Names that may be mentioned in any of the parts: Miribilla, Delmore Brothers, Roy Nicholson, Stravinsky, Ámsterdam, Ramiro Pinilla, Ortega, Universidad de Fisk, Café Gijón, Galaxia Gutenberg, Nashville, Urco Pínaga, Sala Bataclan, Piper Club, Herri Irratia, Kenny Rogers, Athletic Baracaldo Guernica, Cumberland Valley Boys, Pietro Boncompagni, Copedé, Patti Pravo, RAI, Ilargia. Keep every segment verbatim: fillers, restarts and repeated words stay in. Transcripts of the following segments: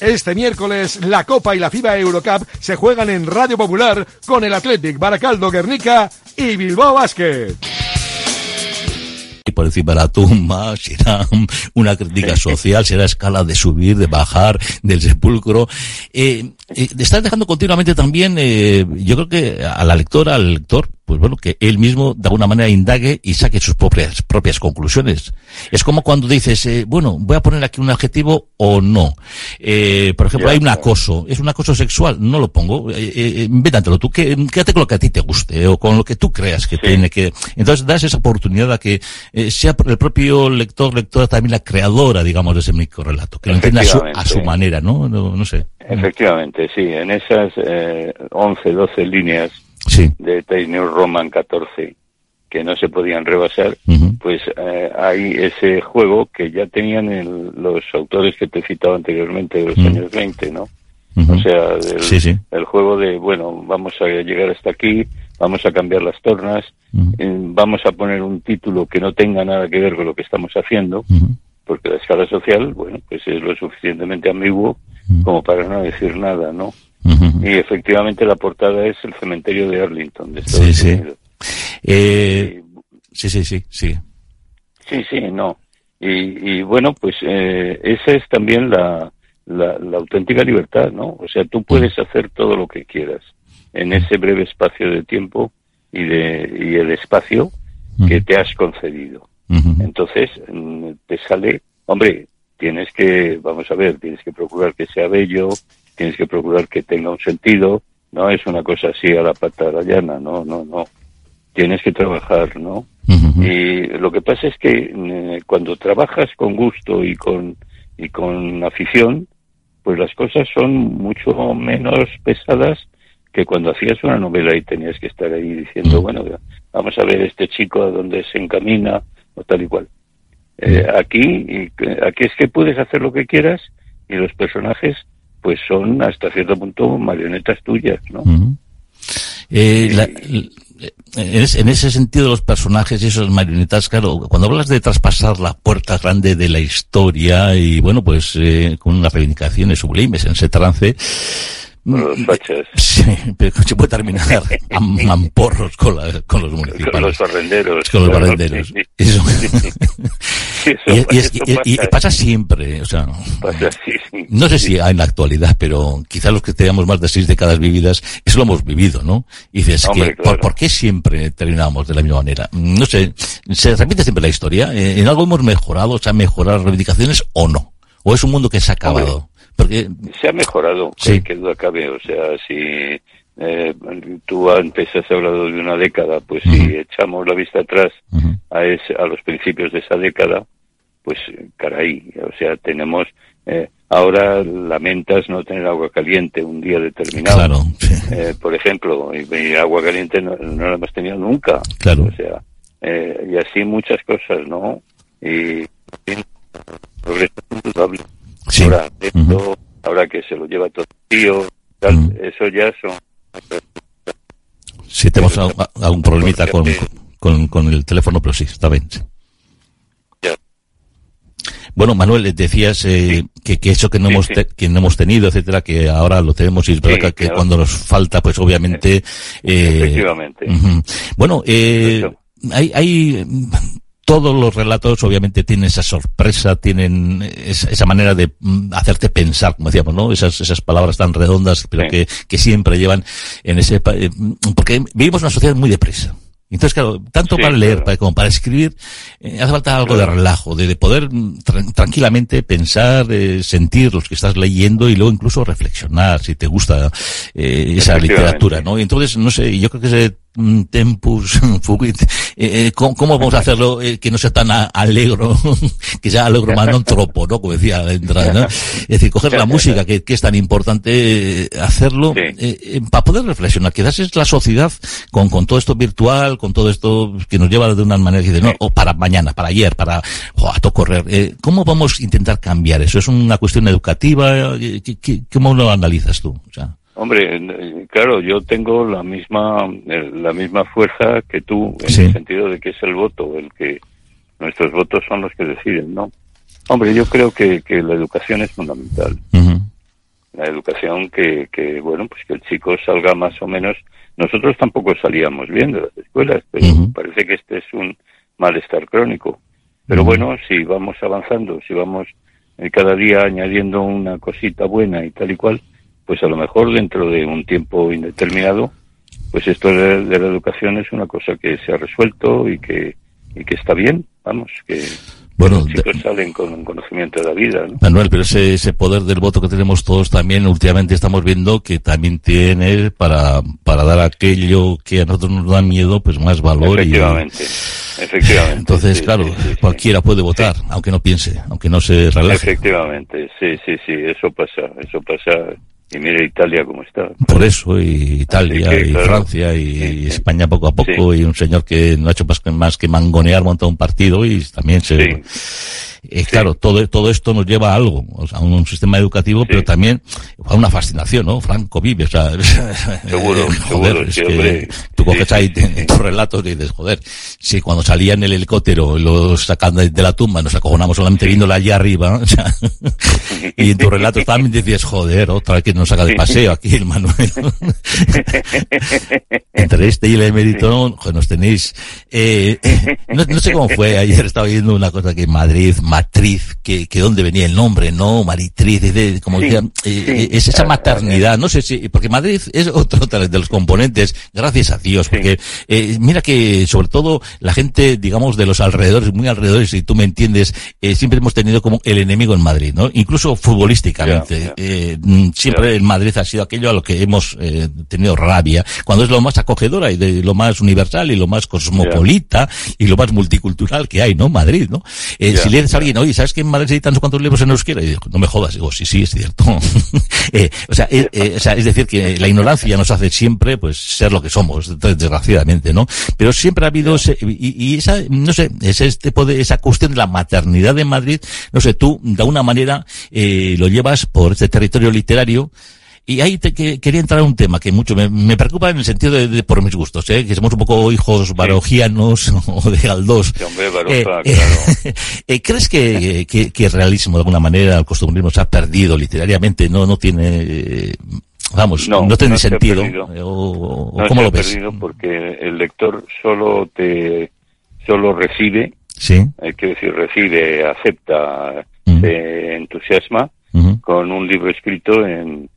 Este miércoles, la Copa y la FIBA EuroCup se juegan en Radio Popular con el Athletic Baracaldo Guernica y Bilbao Vázquez. Y por encima de la tumba será una crítica social, será escala de subir, de bajar, del sepulcro. Eh, eh, estás dejando continuamente también, eh, yo creo que a la lectora, al lector, pues bueno, que él mismo de alguna manera indague y saque sus propias propias conclusiones. Es como cuando dices, eh, bueno, voy a poner aquí un adjetivo o no. Eh, por ejemplo, hay un acoso, es un acoso sexual, no lo pongo, eh, eh, invéntalo tú, que, quédate con lo que a ti te guste o con lo que tú creas que sí. tiene que... Entonces das esa oportunidad a que eh, sea el propio lector, lectora, también la creadora, digamos, de ese microrrelato, que lo entienda a su, a su manera, ¿no? No, no sé. Efectivamente, sí, en esas eh, once, doce líneas sí. de Times New Roman catorce que no se podían rebasar, uh-huh. pues eh, hay ese juego que ya tenían el, los autores que te he citado anteriormente de los uh-huh. años veinte, ¿no? Uh-huh. O sea, del, sí, sí. el juego de, bueno, vamos a llegar hasta aquí, vamos a cambiar las tornas, uh-huh. eh, vamos a poner un título que no tenga nada que ver con lo que estamos haciendo, uh-huh. porque la escala social, bueno, pues es lo suficientemente ambiguo uh-huh. como para no decir nada, ¿no? Uh-huh. Y efectivamente la portada es el cementerio de Arlington de Estados sí, Unidos. Sí. Eh, sí, sí, sí, sí. Sí, sí, no. Y, y bueno, pues eh, esa es también la, la, la auténtica libertad, ¿no? O sea, tú puedes hacer todo lo que quieras en ese breve espacio de tiempo y, de, y el espacio uh-huh. que te has concedido. Uh-huh. Entonces, te sale... Hombre, tienes que... Vamos a ver, tienes que procurar que sea bello... Tienes que procurar que tenga un sentido, no es una cosa así a la pata llana, no, no, no. Tienes que trabajar, ¿no? Uh-huh. Y lo que pasa es que eh, cuando trabajas con gusto y con y con afición, pues las cosas son mucho menos pesadas que cuando hacías una novela y tenías que estar ahí diciendo, uh-huh. bueno, vamos a ver este chico a dónde se encamina o tal y cual. Eh, aquí, y, aquí es que puedes hacer lo que quieras y los personajes pues son hasta cierto punto marionetas tuyas, ¿no? Uh-huh. Eh, la, la, en ese sentido los personajes y esos marionetas, claro, cuando hablas de traspasar la puerta grande de la historia y bueno, pues eh, con unas reivindicaciones sublimes en ese trance... Los fachas. Sí, pero se puede terminar a mamporros con, la, con los municipales. Con los barrenderos. Con los barrenderos. Eso. Sí, eso, y, y, eso y, pasa. Y, y pasa siempre, o sea, pasa, sí, sí, no sé sí. si en la actualidad, pero quizás los que tenemos más de seis décadas vividas, eso lo hemos vivido, ¿no? Y dices, Hombre, que, claro. ¿por, ¿por qué siempre terminamos de la misma manera? No sé, se repite siempre la historia, ¿en algo hemos mejorado, o sea, mejorar las reivindicaciones o no? ¿O es un mundo que se ha acabado? Hombre. Porque... Se ha mejorado, sí. que duda cabe, o sea, si eh, tú antes has hablado de una década, pues uh-huh. si echamos la vista atrás uh-huh. a, ese, a los principios de esa década, pues caray, o sea, tenemos, eh, ahora lamentas no tener agua caliente un día determinado, claro, sí. eh, por ejemplo, y, y agua caliente no, no la hemos tenido nunca, claro. o sea, eh, y así muchas cosas, ¿no? Y, y sobre esto es indudable. Sí. Ahora, esto, uh-huh. ahora que se lo lleva todo el tío, tal, uh-huh. eso ya son... Sí, tenemos algún problemita con, con, con el teléfono, pero sí, está bien. Ya. Bueno, Manuel, decías eh, sí. que, que eso que no, sí, hemos sí. Te, que no hemos tenido, etcétera, que ahora lo tenemos y es verdad sí, que, claro. que cuando nos falta, pues obviamente... Eh, Efectivamente. Uh-huh. Bueno, eh, hay... hay todos los relatos obviamente tienen esa sorpresa, tienen esa, esa manera de mm, hacerte pensar, como decíamos, ¿no? Esas esas palabras tan redondas, pero sí. que, que siempre llevan en ese... Eh, porque vivimos una sociedad muy deprisa. Entonces, claro, tanto sí, para leer claro. para, como para escribir, eh, hace falta algo claro. de relajo, de, de poder tra- tranquilamente pensar, eh, sentir los que estás leyendo y luego incluso reflexionar si te gusta eh, esa literatura, ¿no? Y entonces, no sé, yo creo que ese mm, tempus fugit, eh, eh, ¿cómo, ¿cómo vamos a hacerlo eh, que no sea tan a- alegro, que sea alegro más no tropo, ¿no? Como decía la entrada, ¿no? Es decir, coger la música, que, que es tan importante, eh, hacerlo sí. eh, eh, para poder reflexionar. Quizás es la sociedad con, con todo esto virtual, con todo esto que nos lleva de una manera que dice, no, o para mañana, para ayer, para oh, a todo correr. Eh, ¿Cómo vamos a intentar cambiar eso? ¿Es una cuestión educativa? ¿Qué, qué, ¿Cómo lo analizas tú? O sea, hombre, claro, yo tengo la misma la misma fuerza que tú, en sí. el sentido de que es el voto, el que nuestros votos son los que deciden, ¿no? Hombre, yo creo que, que la educación es fundamental. Uh-huh. educación que, que, bueno, pues que el chico salga más o menos. Nosotros tampoco salíamos bien de las escuelas, pero uh-huh. parece que este es un malestar crónico. Pero bueno, si vamos avanzando, si vamos cada día añadiendo una cosita buena y tal y cual, pues a lo mejor dentro de un tiempo indeterminado, pues esto de, de la educación es una cosa que se ha resuelto y que y que está bien, vamos, que bueno, los chicos de... salen con un conocimiento de la vida, ¿no? Manuel, pero ese, ese poder del voto que tenemos todos también, últimamente estamos viendo que también tiene para, para dar aquello que a nosotros nos da miedo, pues más valor. Efectivamente, y... efectivamente. Entonces, sí, claro, sí, sí, cualquiera sí. puede votar, sí. aunque no piense, aunque no se relaje. Efectivamente, sí, sí, sí, eso pasa, eso pasa. Y mire Italia cómo está. Por eso, y Italia, que, y claro, Francia, y, sí, y España poco a poco, sí. y un señor que no ha hecho más que, más que mangonear, monta un partido y también se... Sí. Eh, sí. Claro, todo todo esto nos lleva a algo, a un, un sistema educativo, sí. pero también a una fascinación, ¿no? Franco vive, o sea... Seguro, joder, seguro. Es que tú coges sí, ahí sí, sí. tus relatos y dices, joder, si cuando salía en el helicóptero los sacan de la tumba, nos acojonamos solamente sí. viéndola allí arriba, ¿no? O sea, y en tus relatos también decías, joder, otra vez que nos saca de paseo aquí el Manuel. Entre este y el emérito, sí. nos tenéis... Eh, no, no sé cómo fue, ayer estaba viendo una cosa que en Madrid... Matriz, que, que dónde venía el nombre, ¿no? Maritriz, de, de, como sí, decía, sí, eh, es esa maternidad, no sé si, porque Madrid es otro de los componentes, gracias a Dios, porque sí. eh, mira que sobre todo la gente, digamos, de los alrededores, muy alrededores, si tú me entiendes, eh, siempre hemos tenido como el enemigo en Madrid, ¿no? Incluso futbolísticamente, yeah, yeah. Eh, siempre yeah. el Madrid ha sido aquello a lo que hemos eh, tenido rabia, cuando es lo más acogedora y de, lo más universal y lo más cosmopolita yeah. y lo más multicultural que hay, ¿no? Madrid, ¿no? Eh, yeah. Si le alguien, oye, ¿sabes que en Madrid se editan cuántos libros en euskera? Y digo, no me jodas, digo, sí, sí, es cierto. eh, o sea, eh, eh, o sea, es decir, que la ignorancia nos hace siempre, pues, ser lo que somos, desgraciadamente, ¿no? Pero siempre ha habido, ese, y, y esa, no sé, ese, este poder, esa cuestión de la maternidad de Madrid, no sé, tú, de alguna manera, eh, lo llevas por este territorio literario. Y ahí te, que, quería entrar a un tema que mucho me, me preocupa en el sentido de, de por mis gustos, ¿eh? Que somos un poco hijos barojianos sí. o de Galdós. Sí, hombre, Baroja, eh, claro. Eh, eh, ¿Crees que, que, que el realismo, de alguna manera, el costumbrismo se ha perdido literariamente? No, no tiene, eh, vamos, no, no tiene no sentido. Se o, o, no ¿Cómo se lo ves? Perdido porque el lector solo te, solo recibe, ¿sí? eh, quiero decir, recibe, acepta, mm. se entusiasma mm-hmm. con un libro escrito en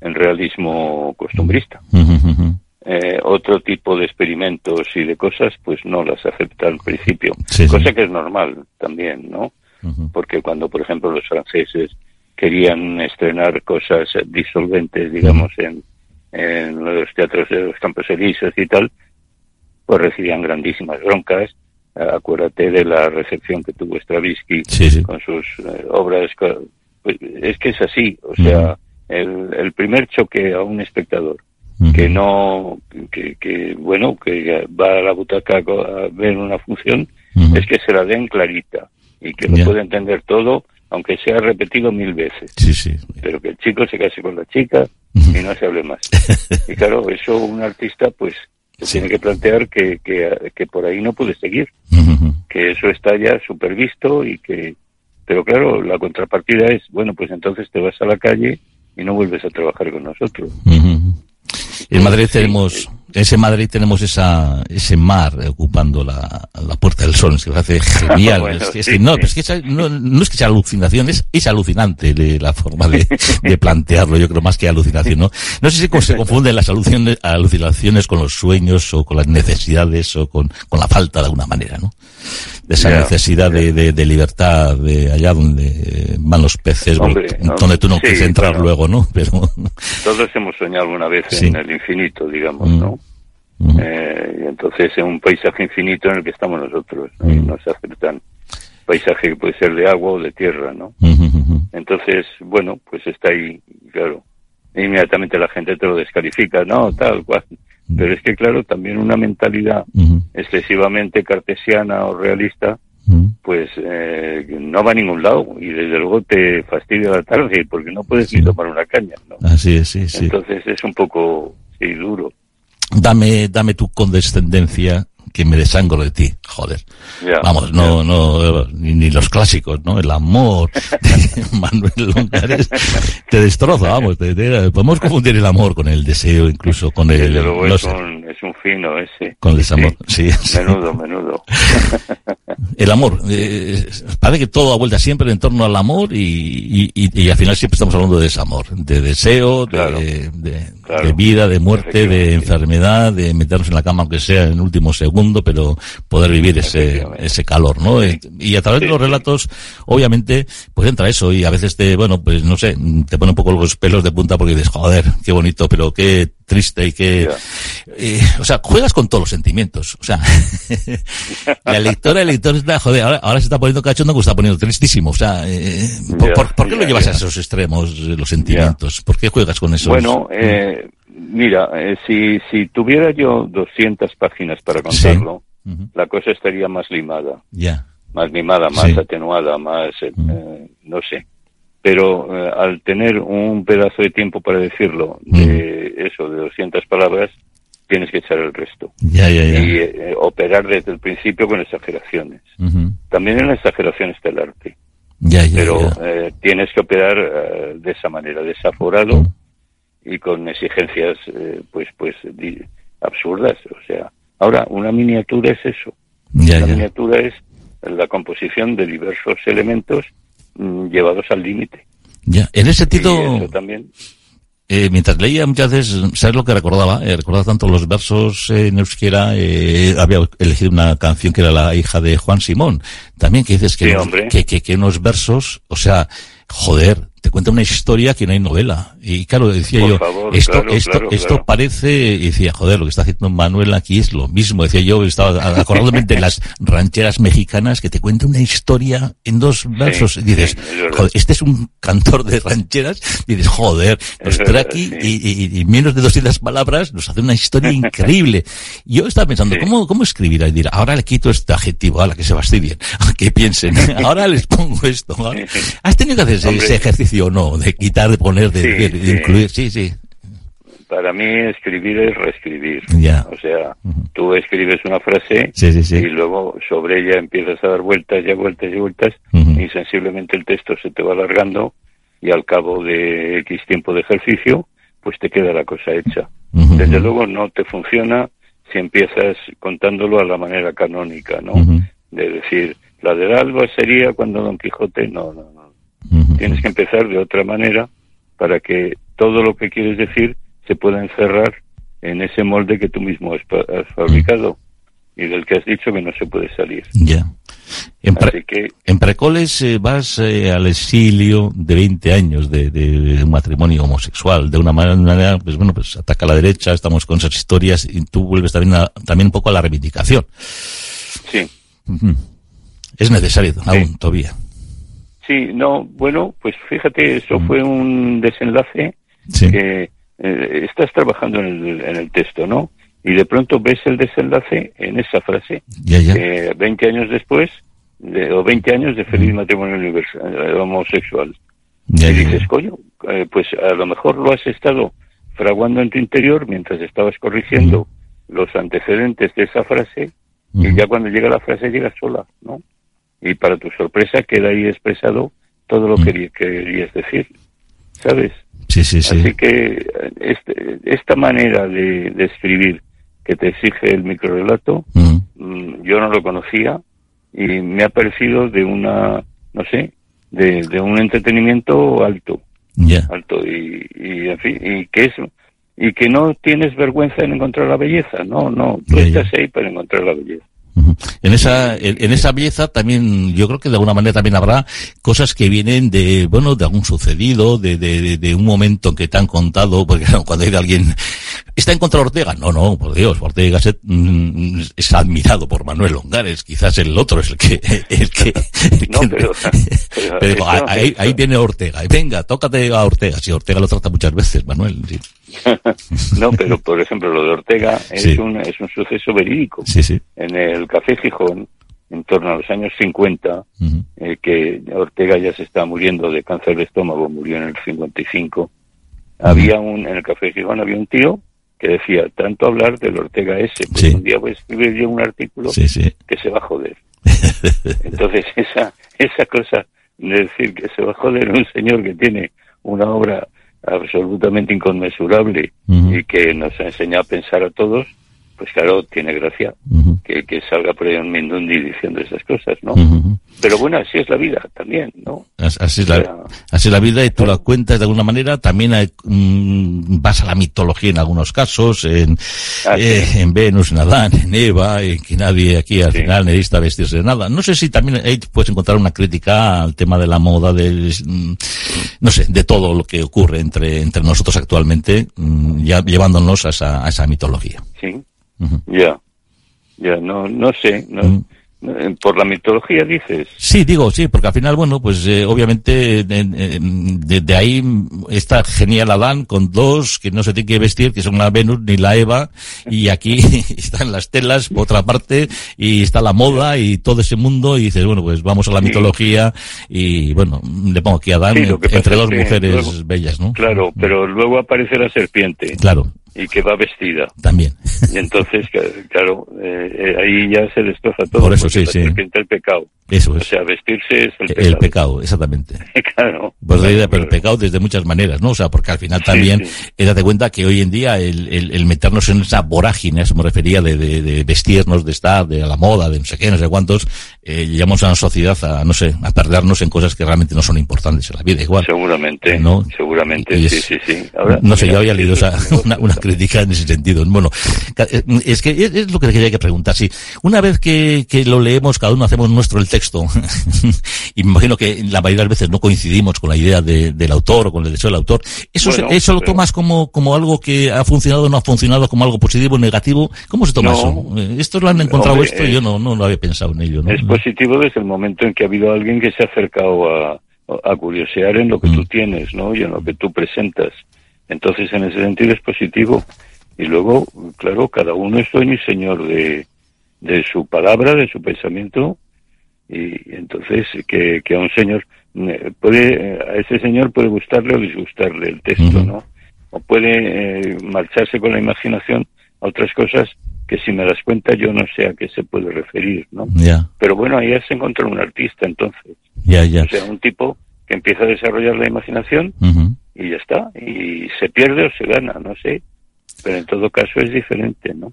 en realismo costumbrista. Uh-huh. Eh, otro tipo de experimentos y de cosas, pues no las acepta al principio. Sí, cosa sí. que es normal también, ¿no? Uh-huh. Porque cuando, por ejemplo, los franceses querían estrenar cosas disolventes, digamos, uh-huh. en, en los teatros de los Campos Elíseos y tal, pues recibían grandísimas broncas. Acuérdate de la recepción que tuvo Stravinsky sí, sí. con sus eh, obras. Pues, es que es así, o sea... Uh-huh. El, el primer choque a un espectador uh-huh. que no que, que bueno que va a la butaca a ver una función uh-huh. es que se la den clarita y que yeah. lo pueda entender todo aunque sea repetido mil veces sí, sí. pero que el chico se case con la chica uh-huh. y no se hable más y claro, eso un artista pues sí. tiene que plantear que, que, que por ahí no puede seguir uh-huh. que eso está ya súper visto y que pero claro, la contrapartida es bueno, pues entonces te vas a la calle y no vuelves a trabajar con nosotros. Uh-huh. En Madrid sí, tenemos, sí. ese Madrid tenemos esa, ese mar ocupando la, la Puerta del Sol, es que me hace genial. Bueno, es que, sí, es que, no, sí. es que esa, no, no es que sea alucinación, es, es alucinante de, la forma de, de plantearlo, yo creo más que alucinación, ¿no? No sé si se confunden las alucinaciones, alucinaciones con los sueños o con las necesidades o con, con la falta de alguna manera, ¿no? De esa yeah, necesidad yeah. De, de, de libertad, de allá donde van los peces, Hombre, donde, no, donde tú no sí, quieres entrar bueno, luego, ¿no? Pero todos hemos soñado alguna vez sí. en el infinito, digamos, mm. ¿no? Mm. Eh, y entonces es un paisaje infinito en el que estamos nosotros, ¿no? Mm. Y nos aceptan paisaje que puede ser de agua o de tierra, ¿no? Mm-hmm. Entonces, bueno, pues está ahí, claro. Inmediatamente la gente te lo descalifica, no, tal cual. Pero es que, claro, también una mentalidad uh-huh. excesivamente cartesiana o realista, uh-huh. pues eh, no va a ningún lado y desde luego te fastidia la tarde porque no puedes sí. ni tomar una caña, ¿no? Así es, sí, sí. Entonces es un poco sí, duro. Dame, dame tu condescendencia que me desangro de ti, joder. Yeah, Vamos, no, yeah. no, ni, ni los clásicos, ¿no? El amor de Manuel Longares te destroza, vamos. Te, te, podemos confundir el amor con el deseo, incluso con el... Sí, luego no es, un, es un fino ese. Con el desamor, sí. sí menudo, sí. menudo. El amor. Eh, parece que todo da vuelta siempre en torno al amor y, y, y, y al final siempre estamos hablando de desamor, de deseo, de, claro, de, de, claro. de vida, de muerte, de enfermedad, de meternos en la cama, aunque sea en el último segundo, pero poder vivir ese, ese calor, ¿no? Sí. Y a través sí, de los relatos, sí. obviamente, pues entra eso y a veces te, bueno, pues no sé, te pone un poco los pelos de punta porque dices, joder, qué bonito, pero qué triste y qué... Yeah. Eh, o sea, juegas con todos los sentimientos, o sea, la lectora, el lector está, joder, ahora, ahora se está poniendo cachondo que se está poniendo tristísimo, o sea, eh, ¿por, yeah, por, ¿por qué yeah, lo llevas yeah. a esos extremos, los sentimientos? Yeah. ¿Por qué juegas con esos? Bueno, eh... Mira, eh, si, si tuviera yo doscientas páginas para contarlo, sí. uh-huh. la cosa estaría más limada, yeah. más limada, más sí. atenuada, más, eh, uh-huh. eh, no sé. Pero eh, al tener un pedazo de tiempo para decirlo, uh-huh. de eso, de doscientas palabras, tienes que echar el resto. Yeah, yeah, yeah. Y eh, operar desde el principio con exageraciones. Uh-huh. También en la exageración está el arte. Yeah, yeah, Pero yeah. Eh, tienes que operar eh, de esa manera, desaforado, uh-huh. y con exigencias eh, pues pues di, absurdas, o sea, ahora una miniatura es eso, yeah, una yeah. miniatura es la composición de diversos elementos mm, llevados al límite. Ya, yeah. En ese sentido también eh, mientras leía muchas veces, ¿sabes lo que recordaba? Eh, recordaba tanto los versos eh, en euskera, eh, había elegido una canción que era La hija de Juan Simón, también que dices que, sí, unos, que, que, que unos versos, o sea, joder, te cuenta una historia que no hay novela. Y claro, decía Por yo, favor, esto, claro, esto, claro, esto claro. parece, y decía, joder, lo que está haciendo Manuel aquí es lo mismo. Decía yo, estaba acordándome de las rancheras mexicanas que te cuenta una historia en dos versos. Sí, y dices, sí, es joder, este es un cantor de rancheras. Y dices, joder, nos trae aquí sí. y, y, y menos de doscientas palabras nos hace una historia increíble. Yo estaba pensando, sí. ¿cómo, cómo escribir? Y dir, ahora le quito este adjetivo, a la que se fastidien, a que piensen, ahora les pongo esto. Ahora. Has tenido que hacer ese, ese ejercicio. O no, de quitar, de poner, de, sí, de, de sí. incluir, sí, sí. Para mí escribir es reescribir, yeah. o sea, uh-huh. tú escribes una frase sí, sí, sí. y luego sobre ella empiezas a dar vueltas y vueltas y vueltas uh-huh. y sensiblemente el texto se te va alargando y al cabo de X tiempo de ejercicio, pues te queda la cosa hecha. Uh-huh. Desde luego no te funciona si empiezas contándolo a la manera canónica, ¿no? Uh-huh. De decir, la del alba sería cuando Don Quijote, no, no, no. Uh-huh. Tienes que empezar de otra manera para que todo lo que quieres decir se pueda encerrar en ese molde que tú mismo has, has fabricado uh-huh. y del que has dicho que no se puede salir. Ya. En, pre- que... en Precoles eh, vas eh, al exilio de veinte años de, de un matrimonio homosexual. De una manera, pues bueno, pues ataca a la derecha, estamos con esas historias y tú vuelves también, a, también un poco a la reivindicación. Sí. Uh-huh. Es necesario sí. aún todavía. Sí, no, bueno, pues fíjate, eso fue un desenlace sí. que eh, estás trabajando en el, en el texto, ¿no? Y de pronto ves el desenlace en esa frase. Ya, ya. Eh, veinte años después, de, o veinte años de feliz matrimonio universal, homosexual. Ya, ya. Y dices, coño, eh, pues a lo mejor lo has estado fraguando en tu interior mientras estabas corrigiendo uh-huh. los antecedentes de esa frase uh-huh. y ya cuando llega la frase llega sola, ¿no? Y para tu sorpresa queda ahí expresado todo lo que mm. querías decir, ¿sabes? Sí, sí, sí. Así que este, esta manera de, de escribir que te exige el microrelato, mm. yo no lo conocía y me ha parecido de una, no sé, de, de un entretenimiento alto, yeah. alto y, y en fin, y que es y que no tienes vergüenza en encontrar la belleza, no, no, tú yeah, estás yeah. ahí para encontrar la belleza. En esa, en esa belleza también, yo creo que de alguna manera también habrá cosas que vienen de, bueno, de algún sucedido, de, de, de un momento que te han contado, porque claro, cuando hay alguien, ¿está en contra de Ortega? No, no, por Dios, Ortega se, mm, es admirado por Manuel Longares, quizás el otro es el que, el que, el no, que pero, pero, pero no, ahí, ahí viene Ortega, y venga, tócate a Ortega, si Ortega lo trata muchas veces, Manuel, sí. No, pero por ejemplo lo de Ortega es, sí. un, es un suceso verídico sí, sí. en el Café Gijón en torno a los años cincuenta uh-huh. eh, que Ortega ya se está muriendo de cáncer de estómago, murió en el cincuenta y cinco uh-huh. había un en el Café Gijón había un tío que decía, tanto hablar del Ortega ese, pues sí. Un día voy a escribir yo un artículo sí, sí. que se va a joder. Entonces esa esa cosa de decir que se va a joder un señor que tiene una obra absolutamente inconmensurable uh-huh. y que nos enseña a pensar a todos, pues claro, tiene gracia uh-huh. que, que salga por ahí un Mindundi diciendo esas cosas, ¿no? Uh-huh. Pero bueno, así es la vida también, ¿no? Así es la, o sea, así es la vida y tú la cuentas de alguna manera, también hay, mm, vas a la mitología en algunos casos, en, ah, eh, sí. en Venus, en Adán, en Eva, en que nadie aquí al sí. final necesita vestirse de nada. No sé si también ahí puedes encontrar una crítica al tema de la moda, del, mm, no sé, de todo lo que ocurre entre, entre nosotros actualmente, mm, ya llevándonos a esa, a esa mitología. Sí. Uh-huh. Ya, ya, no, no sé, no, uh-huh. por la mitología dices. Sí, digo, sí, porque al final, bueno, pues eh, obviamente de, de, de ahí está genial Adán con dos que no se tiene que vestir, que son la Venus ni la Eva, y aquí están las telas por otra parte, y está la moda y todo ese mundo, y dices, bueno, pues vamos a la sí. mitología, y bueno, le pongo aquí a Adán sí, entre dos mujeres luego, bellas, ¿no? Claro, pero luego aparece la serpiente. Claro. Y que va vestida. También. Y entonces, claro, eh, ahí ya se destroza todo. Por eso sí, sí. El pecado. Eso es. O sea, vestirse es el pecado. El pecado, exactamente. Claro. Pues claro, idea, pero claro. El pecado desde muchas maneras, ¿no? O sea, porque al final también, sí, sí. date cuenta que hoy en día el, el, el meternos en esa vorágine, a eso me refería, de, de, de vestirnos, de estar, de la moda, de no sé qué, no sé cuántos, eh, llegamos a la sociedad a, no sé, a perdernos en cosas que realmente no son importantes en la vida, igual. Seguramente, ¿no? Seguramente, es, sí, sí, sí. Ahora, no sé, mira, yo había leído esa, una, una crítica en ese sentido. Bueno, es que es lo que quería que preguntar. Sí, una vez que, que lo leemos, cada uno hacemos nuestro el texto, y me imagino que la mayoría de las veces no coincidimos con la idea de, del autor o con el deseo del autor. ¿Eso bueno, eso lo tomas como, como algo que ha funcionado o no ha funcionado, como algo positivo o negativo? ¿Cómo se toma no, eso? Estos lo han encontrado hombre, esto y yo no, no lo había pensado en ello. ¿No? Es positivo desde el momento en que ha habido alguien que se ha acercado a, a curiosear en lo que mm. tú tienes, ¿no? Y en lo que tú presentas. Entonces, en ese sentido es positivo. Y luego, claro, cada uno es dueño y señor de, de su palabra, de su pensamiento. Y entonces, que, que a un señor, puede a ese señor puede gustarle o disgustarle el texto, uh-huh. ¿no? O puede eh, marcharse con la imaginación a otras cosas que si me das cuenta yo no sé a qué se puede referir, ¿no? Yeah. Pero bueno, ahí se encuentra un artista, entonces. Yeah, yeah. O sea, un tipo que empieza a desarrollar la imaginación, uh-huh. y ya está, y se pierde o se gana, no sé, pero en todo caso es diferente, ¿no?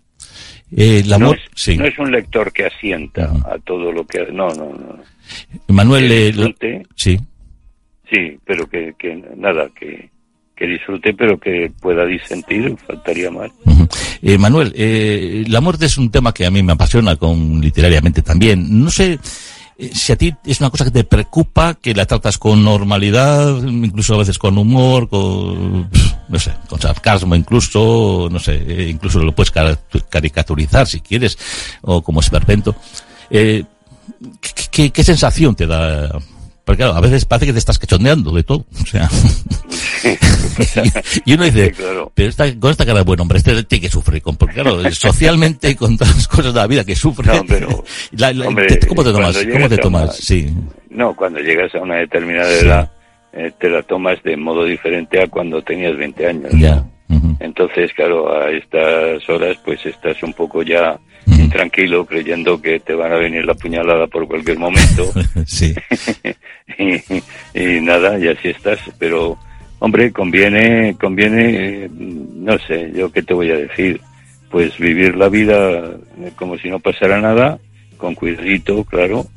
Eh, la no, es, sí. no es un lector que asienta uh-huh. a todo lo que... No, no, no. Manuel... Eh, disfrute, lo... Sí. Sí, pero que, que nada, que... que disfrute pero que pueda disentir, faltaría más. Uh-huh. Eh, Manuel, eh, la muerte es un tema que a mí me apasiona con literariamente también. No sé... Si a ti es una cosa que te preocupa, que la tratas con normalidad, incluso a veces con humor, con, no sé, con sarcasmo incluso, no sé, incluso lo puedes car- caricaturizar si quieres, o como esperpento, eh, ¿qué, qué, ¿qué sensación te da? Porque claro, a veces parece que te estás cachondeando de todo, o sea... Y uno dice, sí, claro. pero esta, con esta cara, bueno, hombre, este tiene que sufrir, con, porque claro, socialmente con todas las cosas de la vida que sufre, no, pero, la, la, hombre, te, ¿cómo te tomas? ¿Cómo te tomas? Una, sí. No, cuando llegas a una determinada sí. edad, eh, te la tomas de modo diferente a cuando tenías veinte años. Ya. Uh-huh. Entonces, claro, a estas horas, pues estás un poco ya uh-huh. intranquilo, creyendo que te van a venir la puñalada por cualquier momento. Sí. y, y nada, y así estás, pero... Hombre, conviene, conviene, eh, no sé, yo qué te voy a decir, pues vivir la vida como si no pasara nada, con cuidadito, claro,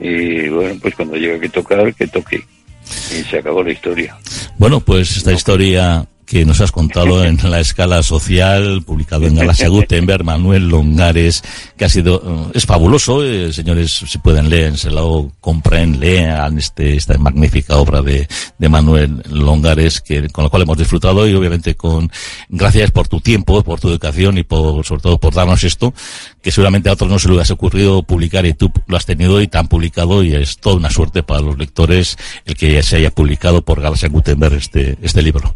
y bueno, pues cuando llega que tocar, que toque, y se acabó la historia. Bueno, pues esta no. historia... que nos has contado en La Escala Social, publicado en Galaxia Gutenberg, Manuel Longares, que ha sido, es fabuloso, eh, señores, si pueden leer, se lo compren, lean este, esta magnífica obra de, de Manuel Longares, que, con la cual hemos disfrutado y obviamente con, gracias por tu tiempo, por tu educación y por, sobre todo por darnos esto, que seguramente a otros no se le hubiese ocurrido publicar y tú lo has tenido y te han publicado y es toda una suerte para los lectores el que ya se haya publicado por Galaxia Gutenberg este, este libro.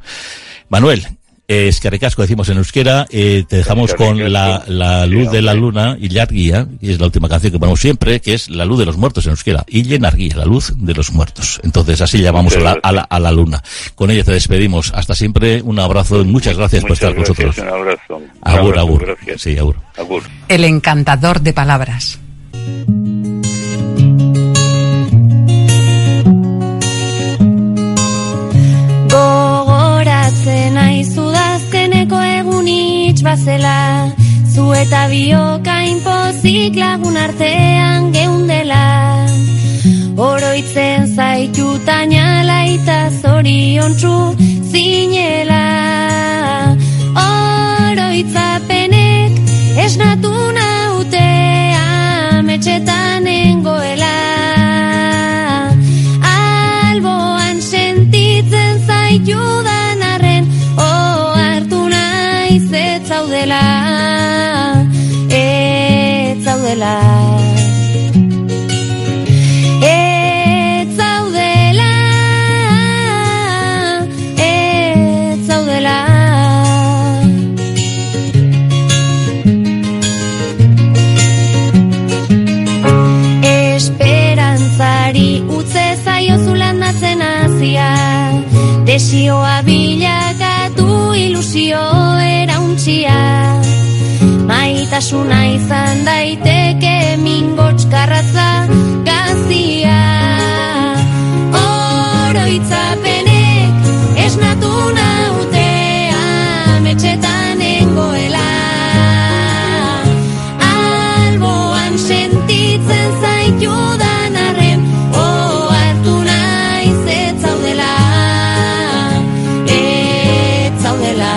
Manuel, Eh, eskerrik asko decimos en euskera, eh, te dejamos con la, la luz de la luna, Ilargia, y es la última canción que ponemos siempre, que es la luz de los muertos en euskera, Ilargia, la luz de los muertos. Entonces así llamamos a la, a la, a la luna. Con ella te despedimos, hasta siempre, un abrazo y muchas gracias muchas por estar gracias, con nosotros. Un abrazo. Agur, agur. Sí, agur. Agur. El encantador de palabras. Bazela, zu eta bioka inpozik lagun artean geundela. Oroitzen zaitu taina laita zorion txu zinela. Oroitzapenek esnatu nautea ametxetan engoela. Alboan sentitzen zaitu dan arren ohartu naiz zaudela, ez zaudela, ez zaudela, ez zaudela. Esperantzari utze zaio zulan datzen azia, desioa bilakatu ilusio erauntzia. Maitasuna izan daiteke mingots garratza gazia. Oroitzapenek esnatu nautea ametxetan nengoela. Alboan sentitzen zaitu dan arren ohartu naiz ez zaudela, ez zaudela.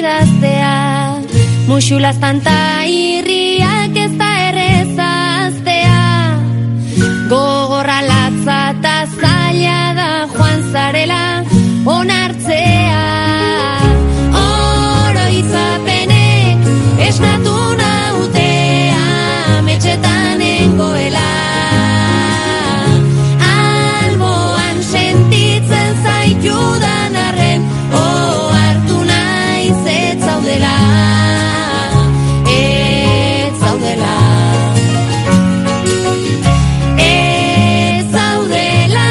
Idaztea, muxulaz tanta irriak ez da errezaztea. Gogorra latza eta zaila da joan zarela onartzea. Oroitzapenek esnatu nautea ametxetan nengoela. Alboan sentitzen zaitu dan arren ohartu naiz ez zaudela, ez zaudela, ez zaudela,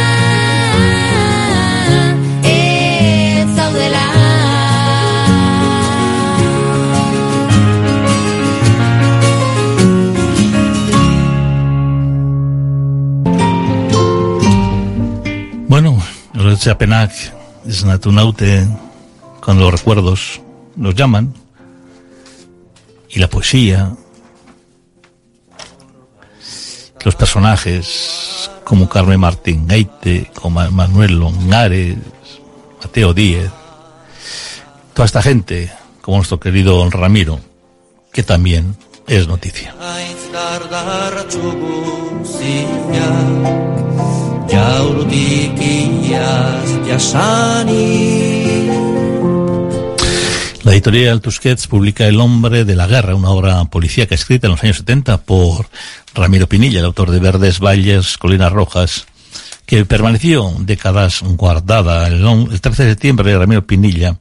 ez zaudela. Bueno, Oroitzapenak esnatu naute, con los recuerdos nos llaman, y la poesía, los personajes como Carmen Martín Gaite, como Manuel Longares, Mateo Díez, toda esta gente, como nuestro querido Ramiro, que también es noticia. La editorial Tusquets publica El hombre de la guerra, una obra policíaca escrita en los años setenta por Ramiro Pinilla, el autor de Verdes Valles Colinas Rojas, que permaneció décadas guardada. El trece de septiembre Ramiro Pinilla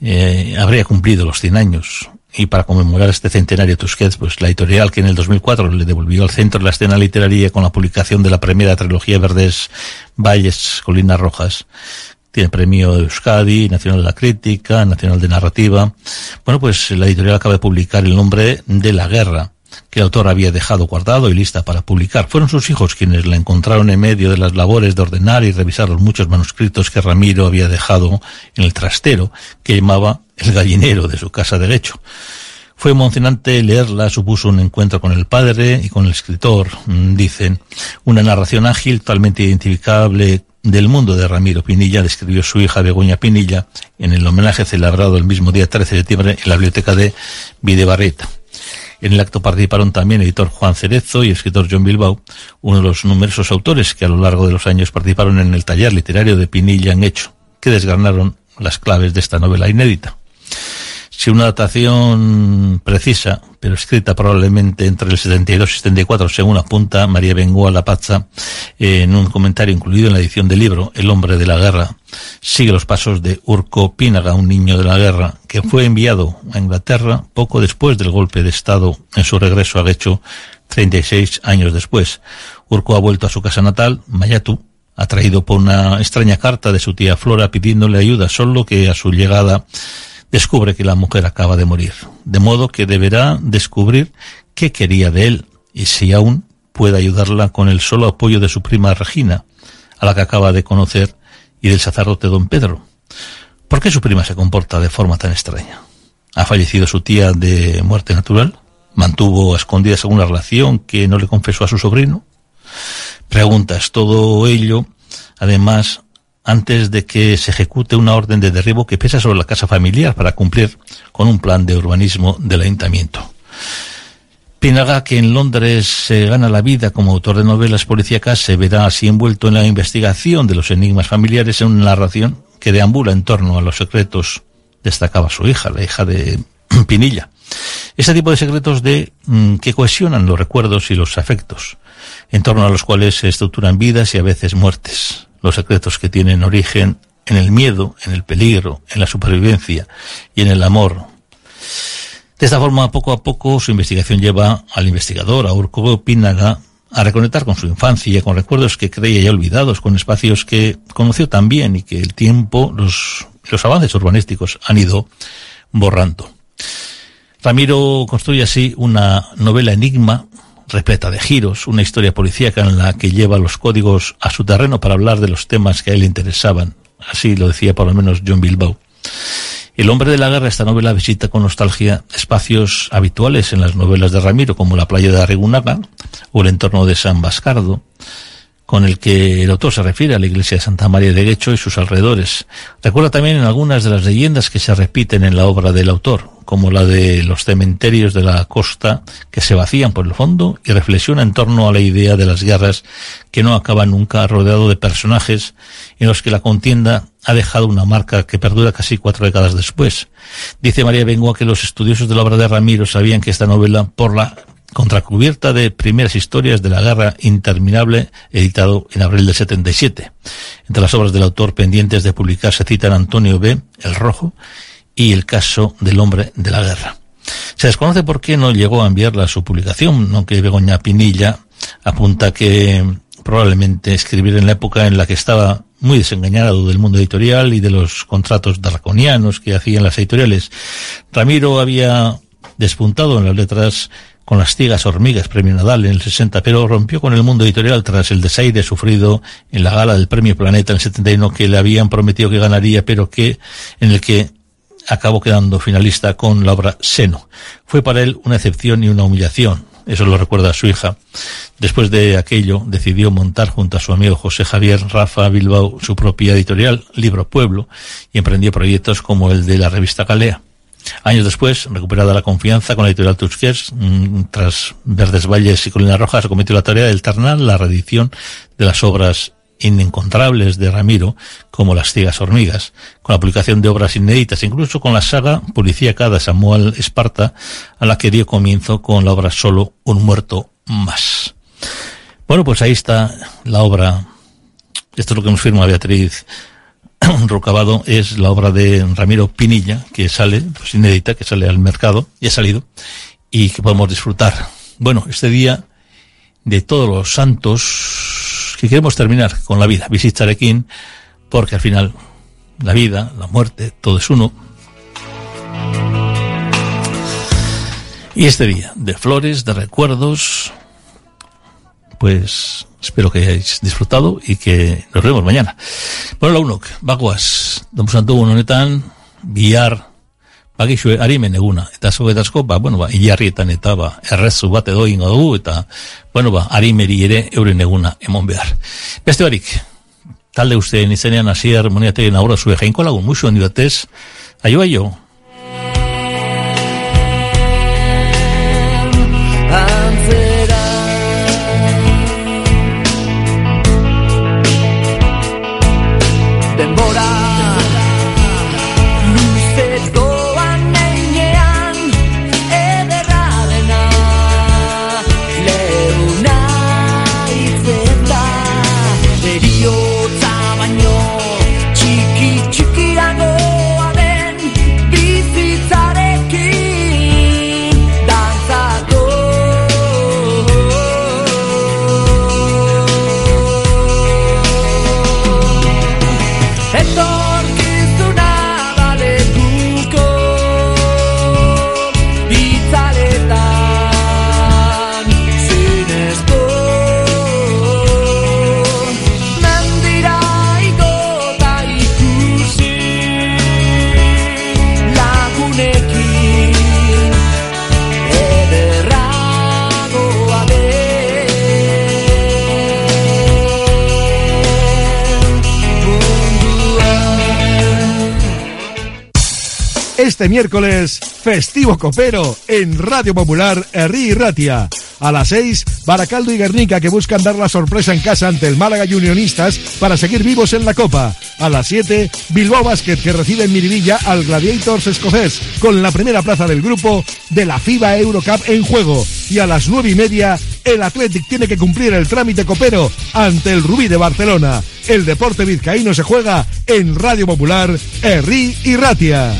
eh, habría cumplido los cien años. Y para conmemorar este centenario Tusquets, pues la editorial que en el dos mil cuatro le devolvió al centro de la escena literaria con la publicación de la primera trilogía Verdes Valles Colinas Rojas, tiene premio de Euskadi, Nacional de la Crítica, Nacional de Narrativa. Bueno, pues la editorial acaba de publicar El nombre de la guerra, que el autor había dejado guardado y lista para publicar. Fueron sus hijos quienes la encontraron en medio de las labores de ordenar y revisar los muchos manuscritos que Ramiro había dejado en el trastero, que llamaba el gallinero de su casa de lecho. Fue emocionante leerla, supuso un encuentro con el padre y con el escritor, dicen. Una narración ágil, totalmente identificable del mundo de Ramiro Pinilla, describió su hija Begoña Pinilla en el homenaje celebrado el mismo día trece de septiembre en la biblioteca de Bidebarrieta. En el acto participaron también el editor Juan Cerezo y el escritor John Bilbao, uno de los numerosos autores que a lo largo de los años participaron en el taller literario de Pinilla en Hecho, que desgranaron las claves de esta novela inédita. Si una datación precisa, pero escrita probablemente entre el setenta y dos y setenta y cuatro, según apunta María Bengoa Lapazza, en un comentario incluido en la edición del libro El hombre de la guerra, sigue los pasos de Urco Pínaga, un niño de la guerra, que fue enviado a Inglaterra poco después del golpe de Estado en su regreso a Guecho, treinta y seis años después. Urco ha vuelto a su casa natal, Mayatu, atraído por una extraña carta de su tía Flora pidiéndole ayuda, solo que a su llegada descubre que la mujer acaba de morir, de modo que deberá descubrir qué quería de él y si aún puede ayudarla con el solo apoyo de su prima Regina, a la que acaba de conocer, y del sacerdote don Pedro. ¿Por qué su prima se comporta de forma tan extraña? ¿Ha fallecido su tía de muerte natural? ¿Mantuvo a escondidas alguna relación que no le confesó a su sobrino? Preguntas, todo ello, además, antes de que se ejecute una orden de derribo que pesa sobre la casa familiar para cumplir con un plan de urbanismo del ayuntamiento. Pínaga, que en Londres se gana la vida como autor de novelas policíacas, se verá así envuelto en la investigación de los enigmas familiares en una narración que deambula en torno a los secretos, destacaba su hija, la hija de Pinilla. Este tipo de secretos de que cohesionan los recuerdos y los afectos, en torno a los cuales se estructuran vidas y a veces muertes. Los secretos que tienen origen en el miedo, en el peligro, en la supervivencia y en el amor. De esta forma, poco a poco, su investigación lleva al investigador, a Urco Pínaga, a reconectar con su infancia, con recuerdos que creía ya olvidados, con espacios que conoció tan bien y que el tiempo, los, los avances urbanísticos han ido borrando. Ramiro construye así una novela enigma, repleta de giros, una historia policíaca en la que lleva los códigos a su terreno para hablar de los temas que a él le interesaban. Así lo decía por lo menos John Bilbao. El hombre de la guerra, esta novela visita con nostalgia espacios habituales en las novelas de Ramiro, como la playa de Arrigunaga o el entorno de San Bascardo, con el que el autor se refiere a la iglesia de Santa María de Guecho y sus alrededores. Recuerda también en algunas de las leyendas que se repiten en la obra del autor, como la de los cementerios de la costa que se vacían por el fondo, y reflexiona en torno a la idea de las guerras que no acaban nunca, rodeado de personajes en los que la contienda ha dejado una marca que perdura casi cuatro décadas después. Dice María Bengoa que los estudiosos de la obra de Ramiro sabían que esta novela, por la contracubierta de Primeras historias de la guerra interminable, editado en abril del setenta y siete. Entre las obras del autor pendientes de publicar se citan Antonio B., El Rojo, y el caso del hombre de la guerra. Se desconoce por qué no llegó a enviarla a su publicación, aunque Begoña Pinilla apunta que probablemente escribir en la época en la que estaba muy desengañado del mundo editorial y de los contratos draconianos que hacían las editoriales. Ramiro había despuntado en las letras con Las cigas hormigas, premio Nadal en el sesenta, pero rompió con el mundo editorial tras el desaire sufrido en la gala del premio Planeta en el setenta y uno, que le habían prometido que ganaría, pero que en el que acabó quedando finalista con la obra Seno. Fue para él una excepción y una humillación, eso lo recuerda su hija. Después de aquello, decidió montar junto a su amigo José Javier Rafa Bilbao su propia editorial, Libro Pueblo, y emprendió proyectos como el de la revista Galea. Años después, recuperada la confianza con la editorial Tusquets, tras Verdes Valles y Colinas Rojas, cometió la tarea de alternar la reedición de las obras inencontrables de Ramiro, como Las ciegas hormigas, con la publicación de obras inéditas, incluso con la saga policíaca de Samuel Esparta, a la que dio comienzo con la obra Solo un muerto más. Bueno, pues ahí está la obra. Esto es lo que nos firma Beatriz Recabado es la obra de Ramiro Pinilla, que sale, pues inédita, que sale al mercado, y ha salido, y que podemos disfrutar. Bueno, este día de todos los santos, que queremos terminar con la vida, Visitarequín, porque al final la vida, la muerte, todo es uno. Y este día de flores, de recuerdos, pues espero que hayáis disfrutado y que nos vemos mañana. Bueno, launok, bagoaz, donpusantu honetan, bihar, bakixue arimen eguna, eta zogetazko, ba, bueno, ba, hilarrietan eta, ba, errezu bat edo ingo dugu, eta, bueno, ba, arimeri ere euren eguna emon behar. Beste barik, talde usteen izenean hasi harmoniategin aurra zue jainko lagun, musu handi batez, aio, aio. Este miércoles, festivo copero en Radio Popular Herri Irratia. A las seis, Baracaldo y Guernica, que buscan dar la sorpresa en casa ante el Málaga y Unionistas para seguir vivos en la Copa. A las siete, Bilbao Vázquez, que recibe en Miribilla al Gladiators escocés, con la primera plaza del grupo de la FIBA EuroCup en juego. Y a las nueve y media, el Athletic tiene que cumplir el trámite copero ante el Rubí de Barcelona. El deporte vizcaíno se juega en Radio Popular Herri Irratia.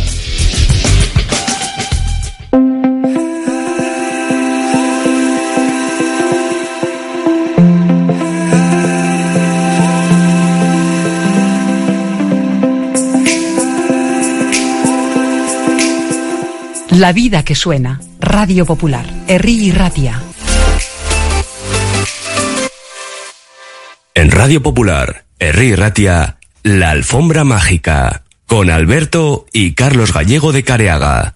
La vida que suena. Radio Popular. Herri Irratia. En Radio Popular, Herri Irratia, La Alfombra Mágica, con Alberto y Carlos Gallego de Careaga.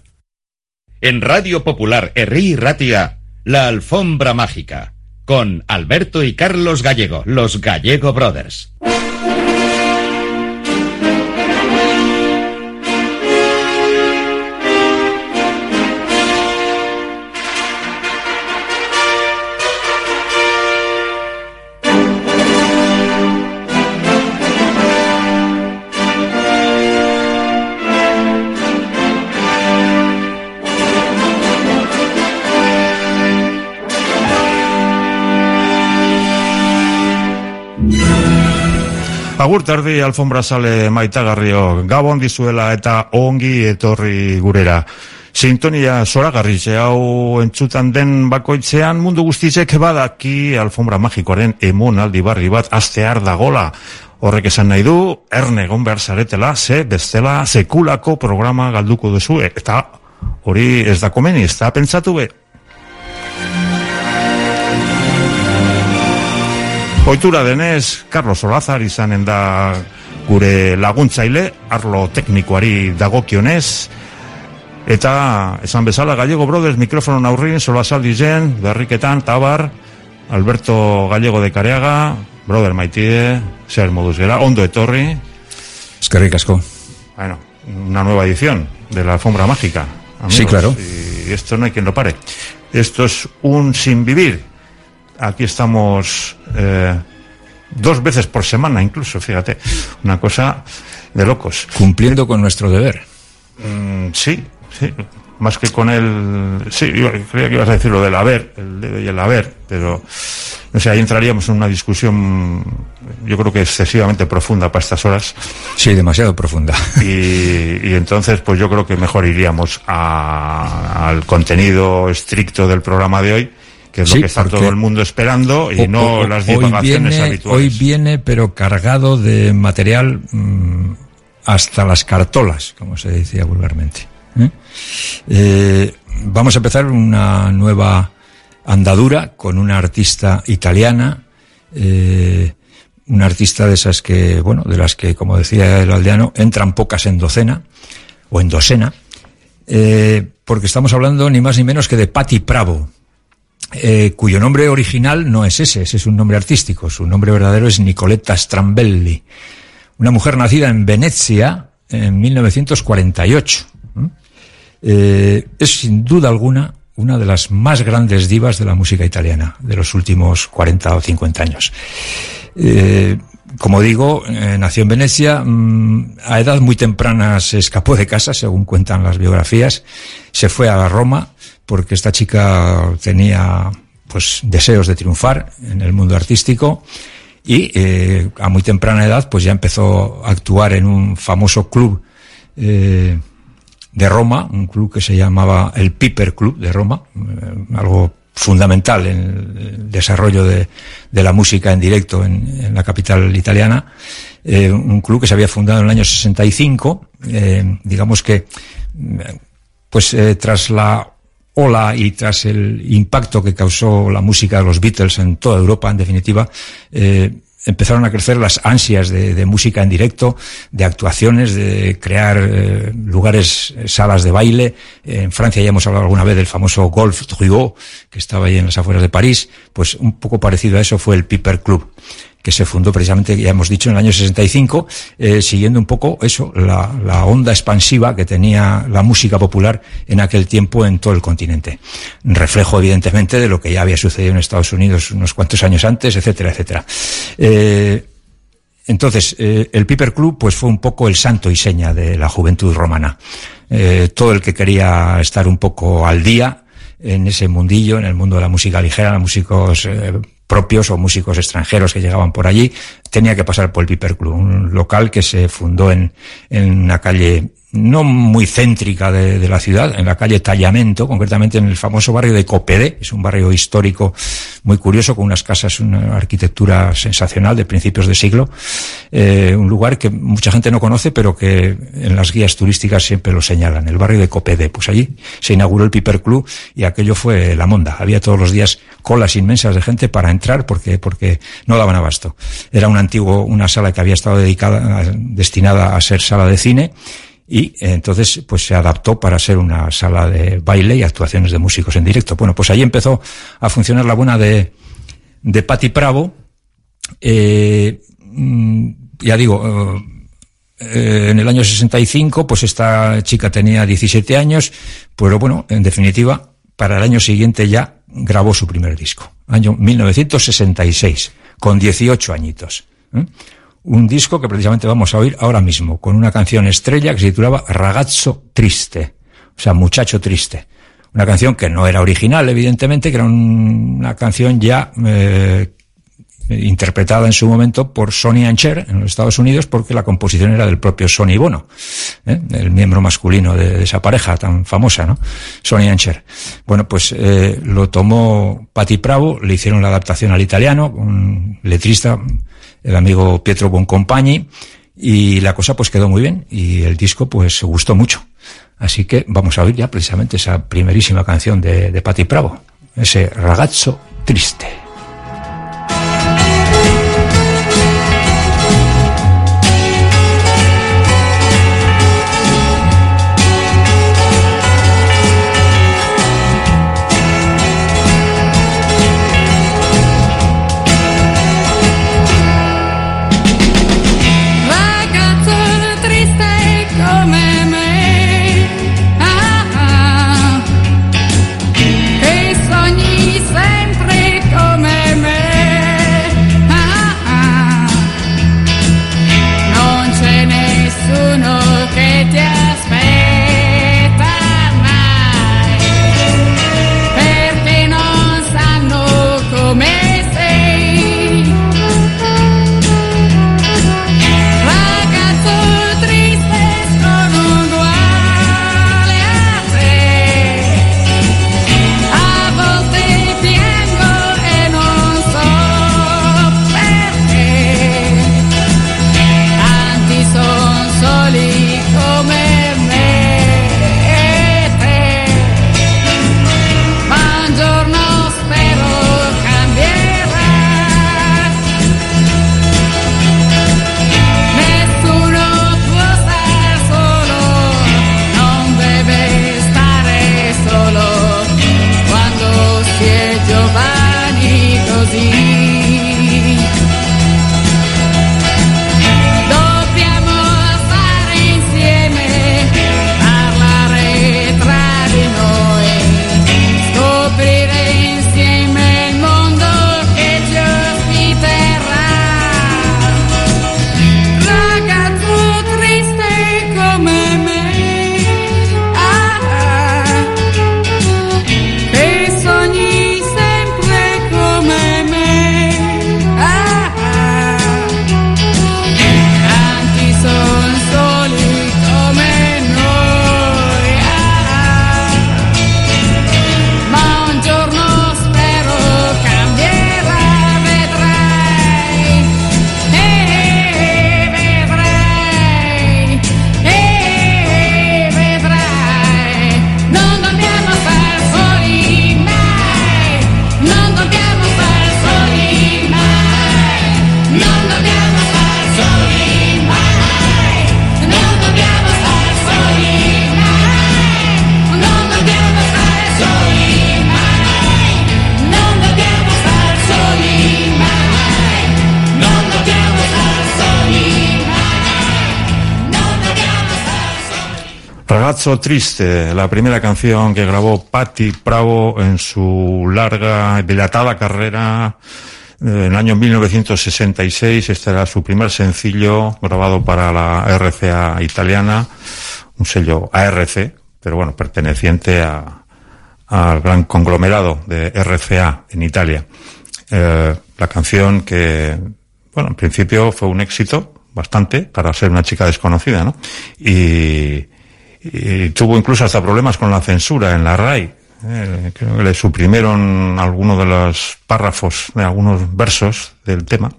En Radio Popular, Herri Irratia, La Alfombra Mágica, con Alberto y Carlos Gallego, los Gallego Brothers. Agur tardi alfombra sale maitagarrio, gabon dizuela eta ongi etorri gurera. Sintonia zoragarri, ze hau entzutan den bakoitzean mundu guztizek badaki alfombra magikoaren emonaldi barri bat astear dagola. Horrek esan nahi du, erne egon behar zaretela, ze bestela sekulako programa galduko duzue. Eta hori ez da komeni, ez da pentsatu be. Ohitura denez, Carlos Olazar izanen da gure laguntzaile, arlo teknikoari dagokionez, eta esan bezala Gallego Brothers mikrofonon aurrin, Solazar dizen, berriketan, tabar, Alberto Gallego de Careaga, brother maitide, zer moduz gera, ondo etorri. Eskerrik asko. Bueno, una nueva edición de la alfombra mágica, amigos. Sí, claro. Y esto no hay quien lo pare. Esto es un sin vivir. Aquí estamos eh, dos veces por semana incluso, fíjate, una cosa de locos. Cumpliendo con nuestro deber. Mm, sí, sí, más que con el... Sí, yo creía que ibas a decir lo del haber, el deber y el haber, pero O sea, ahí entraríamos en una discusión, yo creo que excesivamente profunda para estas horas. Sí, demasiado profunda. Y, y entonces, pues yo creo que mejor iríamos a, al contenido estricto del programa de hoy, que es sí, lo que está todo el mundo esperando, y o, no o, las divagaciones viene, habituales. Hoy viene, pero cargado de material mmm, hasta las cartolas, como se decía vulgarmente. ¿Eh? Eh, vamos a empezar una nueva andadura con una artista italiana, eh, una artista de esas que, bueno, de las que, como decía el aldeano, entran pocas en docena, o en docena, eh, porque estamos hablando ni más ni menos que de Patti Pravo, eh, cuyo nombre original no es ese, ese es un nombre artístico, su nombre verdadero es Nicoletta Strambelli, una mujer nacida en Venecia en mil novecientos cuarenta y ocho. Eh, es sin duda alguna una de las más grandes divas de la música italiana de los últimos cuarenta o cincuenta años. Eh, como digo, eh, nació en Venecia, mmm, a edad muy temprana se escapó de casa, según cuentan las biografías, se fue a Roma porque esta chica tenía pues deseos de triunfar en el mundo artístico y eh, a muy temprana edad pues ya empezó a actuar en un famoso club eh, de Roma, un club que se llamaba el Piper Club de Roma, algo fundamental en el desarrollo de, de la música en directo en, en la capital italiana, eh, un club que se había fundado en el año sesenta y cinco, eh, digamos que pues eh, tras la ola y tras el impacto que causó la música de los Beatles en toda Europa, en definitiva, eh, empezaron a crecer las ansias de, de música en directo, de actuaciones, de crear eh, lugares, salas de baile. En Francia ya hemos hablado alguna vez del famoso Golf Druot, que estaba ahí en las afueras de París. Pues un poco parecido a eso fue el Piper Club, que se fundó precisamente, ya hemos dicho, en el año sesenta y cinco, eh, siguiendo un poco eso, la, la onda expansiva que tenía la música popular en aquel tiempo en todo el continente. Reflejo, evidentemente, de lo que ya había sucedido en Estados Unidos unos cuantos años antes, etcétera, etcétera. Eh, entonces, eh, el Piper Club pues fue un poco el santo y seña de la juventud romana. Eh, todo el que quería estar un poco al día en ese mundillo, en el mundo de la música ligera, los músicos eh, propios o músicos extranjeros que llegaban por allí, tenía que pasar por el Piper Club, un local que se fundó en, en una calle no muy céntrica de, de la ciudad, en la calle Tallamento, concretamente en el famoso barrio de Copedé, es un barrio histórico muy curioso, con unas casas, una arquitectura sensacional de principios de siglo, eh, un lugar que mucha gente no conoce, pero que en las guías turísticas siempre lo señalan, el barrio de Copedé. Pues allí se inauguró el Piper Club y aquello fue la monda, había todos los días colas inmensas de gente para entrar porque porque no daban abasto. Era un antiguo, una sala que había estado dedicada, destinada a ser sala de cine, y entonces pues se adaptó para ser una sala de baile y actuaciones de músicos en directo. Bueno, pues ahí empezó a funcionar la buena de, de Patti Pravo. Eh, ya digo, eh, en el año sesenta y cinco, pues esta chica tenía diecisiete años, pero bueno, en definitiva, para el año siguiente ya grabó su primer disco, año mil novecientos sesenta y seis, con dieciocho añitos. ¿Eh? Un disco que precisamente vamos a oír ahora mismo, con una canción estrella que se titulaba Ragazzo Triste, o sea, Muchacho Triste. Una canción que no era original, evidentemente, que era un, una canción ya eh, interpretada en su momento por Sonny and Cher en los Estados Unidos, porque la composición era del propio Sonny Bono, ¿eh? El miembro masculino de, de esa pareja tan famosa, ¿no? Sonny and Cher. Bueno, pues eh, lo tomó Patti Pravo, le hicieron la adaptación al italiano, un letrista, el amigo Pietro Boncompagni, y la cosa pues quedó muy bien y el disco pues se gustó mucho. Así que vamos a oír ya precisamente esa primerísima canción de, de Patti Pravo, ese Ragazzo Triste. Come Paso Triste, la primera canción que grabó Patti Pravo en su larga, dilatada carrera. En el año mil novecientos sesenta y seis, este era su primer sencillo grabado para la R C A italiana, un sello A R C, pero bueno, perteneciente a al gran conglomerado de R C A en Italia. Eh, la canción que, bueno, en principio fue un éxito, bastante, para ser una chica desconocida, ¿no? Y, y tuvo incluso hasta problemas con la censura en la R A I. Eh, creo que le suprimieron algunos de los párrafos, de algunos versos del tema,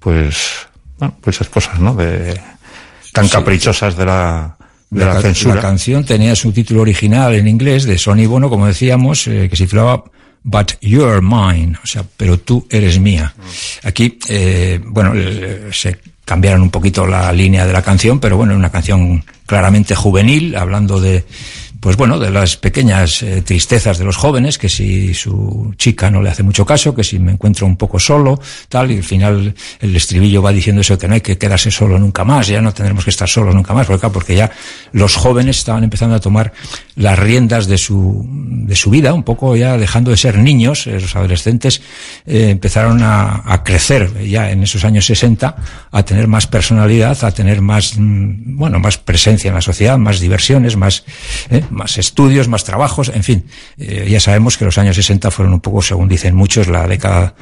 pues, bueno, pues esas cosas, ¿no? De, tan sí, caprichosas sí. de la, de la, la censura. La canción tenía su título original en inglés de Sonny Bono, como decíamos, eh, que se titulaba But You're Mine, o sea, pero tú eres mía. Aquí, eh, bueno, eh, se cambiaron un poquito la línea de la canción, pero bueno, es una canción claramente juvenil, hablando de, pues bueno, de las pequeñas eh, tristezas de los jóvenes, que si su chica no le hace mucho caso, que si me encuentro un poco solo, tal, y al final el estribillo va diciendo eso, que no hay que quedarse solo nunca más, ya no tendremos que estar solos nunca más, porque, claro, porque ya los jóvenes estaban empezando a tomar las riendas de su de su vida, un poco ya dejando de ser niños, eh, los adolescentes eh, empezaron a, a crecer ya en esos años sesenta, a tener más personalidad, a tener más, bueno, más presencia en la sociedad, más diversiones, más... Eh, más estudios, más trabajos, en fin, eh, ya sabemos que los años sesenta fueron un poco, según dicen muchos, la década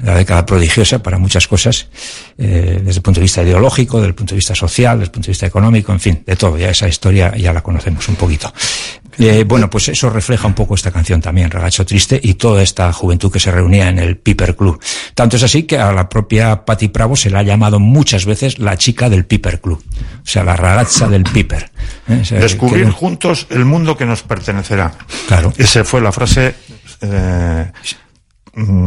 la década prodigiosa para muchas cosas, eh, desde el punto de vista ideológico, desde el punto de vista social, desde el punto de vista económico, en fin, de todo, ya esa historia ya la conocemos un poquito. Eh, bueno, pues eso refleja un poco esta canción también, Ragazzo Triste, y toda esta juventud que se reunía en el Piper Club. Tanto es así que a la propia Patti Pravo se la ha llamado muchas veces la chica del Piper Club, o sea, la ragazza del Piper. ¿Eh? O sea, descubrir que... juntos el mundo que nos pertenecerá. Claro. Esa fue la frase eh,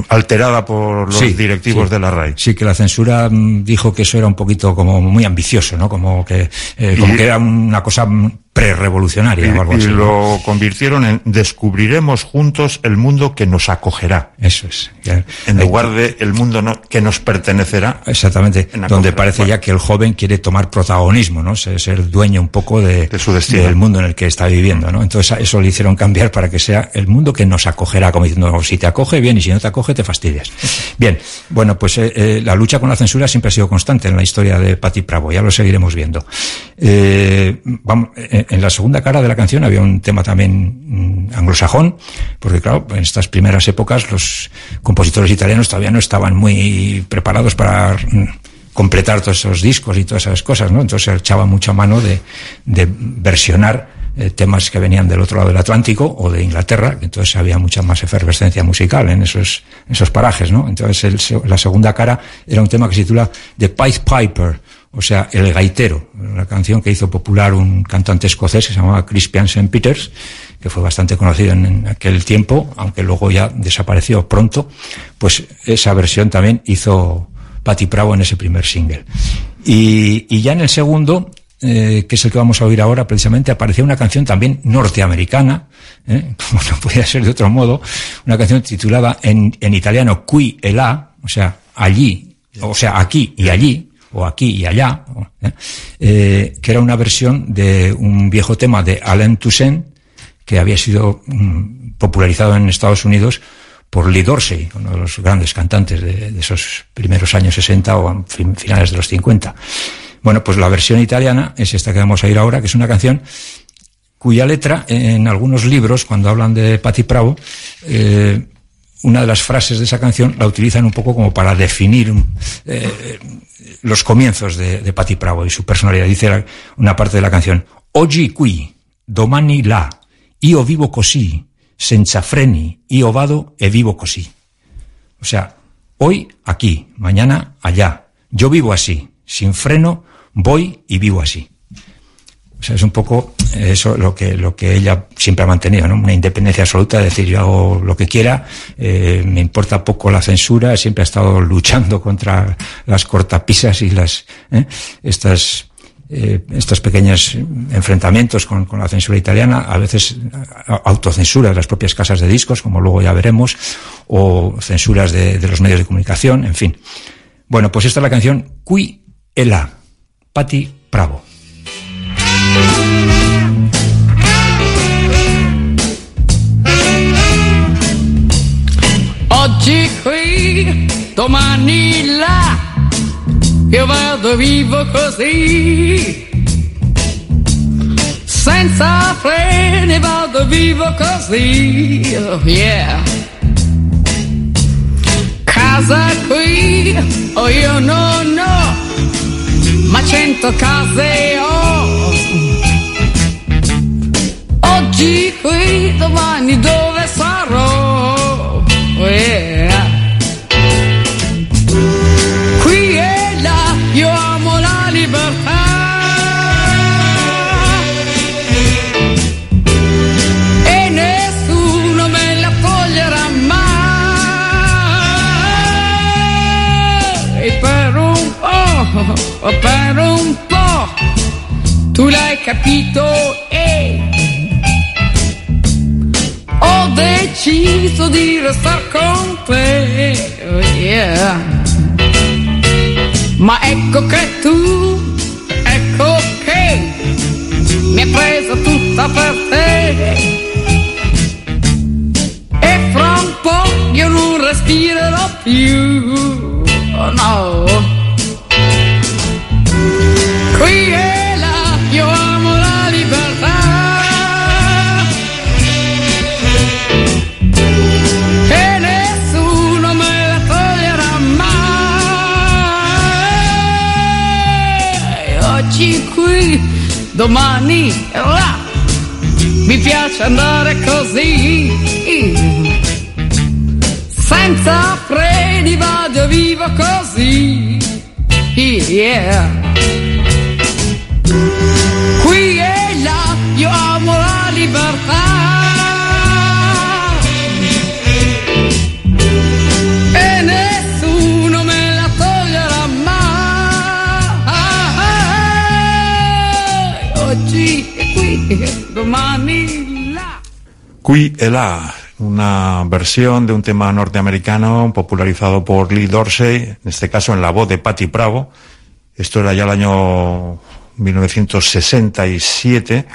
alterada por los sí, directivos sí. de la R A I. Sí, que la censura dijo que eso era un poquito como muy ambicioso, ¿no? Como que, eh, como y, que era una cosa prerrevolucionaria o algo así. Y lo convirtieron en descubriremos juntos el mundo que nos acogerá. Eso es. Ya, en hay, lugar de el mundo no, que nos pertenecerá. Exactamente. Donde parece bueno. ya que el joven quiere tomar protagonismo, ¿no? Ser, ser dueño un poco de, de su destino, del mundo en el que está viviendo, ¿no? Entonces eso le hicieron cambiar para que sea el mundo que nos acogerá, como diciendo, si te acoge, bien, y si no te acoge, te fastidias. Bien. Bueno, pues eh, eh, la lucha con la censura siempre ha sido constante en la historia de Patti Pravo. Ya lo seguiremos viendo. Eh, vamos, eh, en la segunda cara de la canción había un tema también anglosajón, porque claro, en estas primeras épocas los compositores italianos todavía no estaban muy preparados para completar todos esos discos y todas esas cosas, ¿no? Entonces se echaba mucha mano de, de versionar eh, temas que venían del otro lado del Atlántico o de Inglaterra, entonces había mucha más efervescencia musical en esos, esos parajes, ¿no? Entonces el, la segunda cara era un tema que se titula The Pied Piper, o sea, El Gaitero, una canción que hizo popular un cantante escocés que se llamaba Crispian Saint Peters, que fue bastante conocido en, en aquel tiempo, aunque luego ya desapareció pronto, pues esa versión también hizo Patti Pravo en ese primer single. Y, y ya en el segundo, eh, que es el que vamos a oír ahora precisamente, aparecía una canción también norteamericana, ¿eh? Como no podía ser de otro modo, una canción titulada en, en italiano Qui e là, o sea, allí, o sea, aquí y allí, o aquí y allá, eh, que era una versión de un viejo tema de Alain Toussaint, que había sido mm, popularizado en Estados Unidos por Lee Dorsey, uno de los grandes cantantes de, de esos primeros años sesenta o fin, finales de los cincuenta. Bueno, pues la versión italiana es esta que vamos a oír ahora, que es una canción cuya letra, en algunos libros, cuando hablan de Patti Pravo, eh, una de las frases de esa canción la utilizan un poco como para definir eh, los comienzos de, de Patti Pravo y su personalidad. Dice la, una parte de la canción: Oggi qui, domani là, io vivo così, senza freni, io vado e vivo così. O sea, hoy aquí, mañana allá, yo vivo así, sin freno, voy y vivo así. O sea, es un poco eso lo que lo que ella siempre ha mantenido, ¿no? Una independencia absoluta, es decir, yo hago lo que quiera, eh, me importa poco la censura, siempre ha estado luchando contra las cortapisas y las eh, estas eh, estos pequeños enfrentamientos con, con la censura italiana, a veces autocensura de las propias casas de discos, como luego ya veremos, o censuras de, de los medios de comunicación, en fin. Bueno, pues esta es la canción Qui e là, Patti Pravo. Thank you. con Manila, io vado vivo così, senza freni vado vivo così, oh yeah. Casa qui, oh io non ho, ma cento case ho. Oggi qui, domani dove sarò, oh yeah. Per un po', tu l'hai capito e ho deciso di restare con te, oh yeah. Ma ecco che tu, ecco che mi hai preso tutta per te e fra un po' io non respirerò più, oh no. Qui e là io amo la libertà e nessuno me la toglierà mai. Oggi qui, domani là, mi piace andare così, senza freni vado vivo così, yeah. Qui e là io amo la libertà e nessuno me la toglierà mai. Oggi è qui, domani là. Qui e là, una versión de un tema norteamericano popularizado por Lee Dorsey, en este caso en la voz de Patti Pravo. Esto era ya el año mil novecientos sesenta y siete,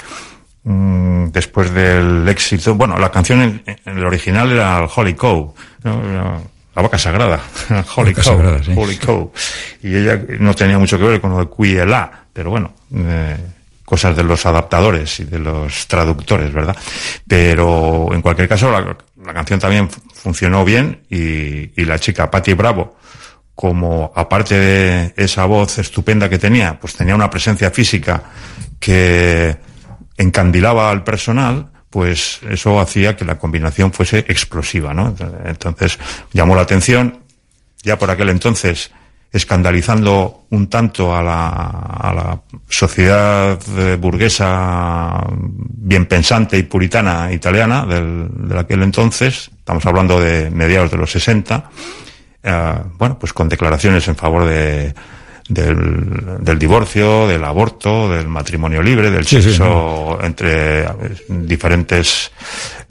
mmm, después del éxito. Bueno, la canción en, en el original era el Holy Cow, ¿no? La vaca sagrada, Holy Cow, sagrada, sí. Holy Cow. Y ella no tenía mucho que ver con lo de Cuielá, pero bueno, eh, cosas de los adaptadores y de los traductores, ¿verdad? Pero en cualquier caso, la, la canción también funcionó bien y, y la chica Patti Pravo, como aparte de esa voz estupenda que tenía, pues tenía una presencia física que encandilaba al personal, pues eso hacía que la combinación fuese explosiva, ¿no? Entonces llamó la atención, ya por aquel entonces escandalizando un tanto a la, a la sociedad burguesa bien pensante y puritana italiana del, de aquel entonces, estamos hablando de mediados de los sesenta, Uh, bueno, pues con declaraciones en favor de del, del divorcio, del aborto, del matrimonio libre, del sí, sexo sí, entre diferentes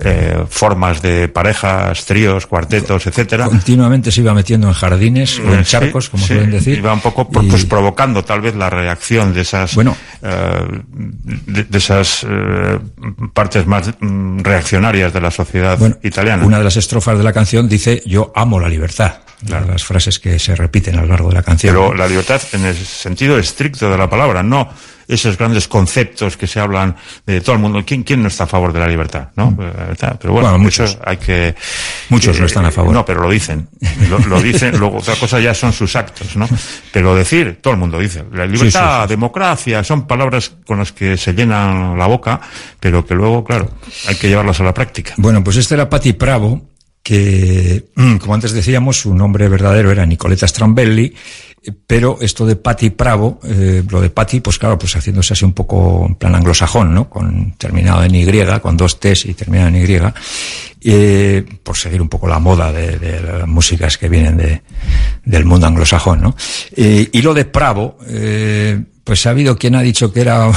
eh, formas de parejas, tríos, cuartetos, etcétera. Continuamente se iba metiendo en jardines o en charcos, sí, como sí, suelen decir. Iba un poco y... pues provocando tal vez la reacción de esas bueno, uh, de, de esas uh, partes más um, reaccionarias de la sociedad bueno, italiana. Una de las estrofas de la canción dice: yo amo la libertad. Claro. Las frases que se repiten a lo largo de la canción. Pero la libertad en el sentido estricto de la palabra, no esos grandes conceptos que se hablan de todo el mundo. ¿Quién, quién no está a favor de la libertad? ¿No? Pero bueno, bueno muchos, muchos hay que... Muchos eh, no están a favor. No, pero lo dicen. Lo, lo dicen, luego otra cosa ya son sus actos, ¿no? Pero decir, todo el mundo dice. La libertad, sí, sí, sí. democracia, son palabras con las que se llenan la boca, pero que luego, claro, hay que llevarlas a la práctica. Bueno, pues esta era Patti Pravo, que, como antes decíamos, su nombre verdadero era Nicoletta Strambelli, pero esto de Patti Pravo, eh, lo de Patti, pues claro, pues haciéndose así un poco en plan anglosajón, ¿no? Con, terminado en Y, con dos T's y terminado en Y, eh, por seguir un poco la moda de, de las músicas que vienen de, del mundo anglosajón, ¿no? Eh, y lo de Pravo, eh, pues ha habido quien ha dicho que era, ha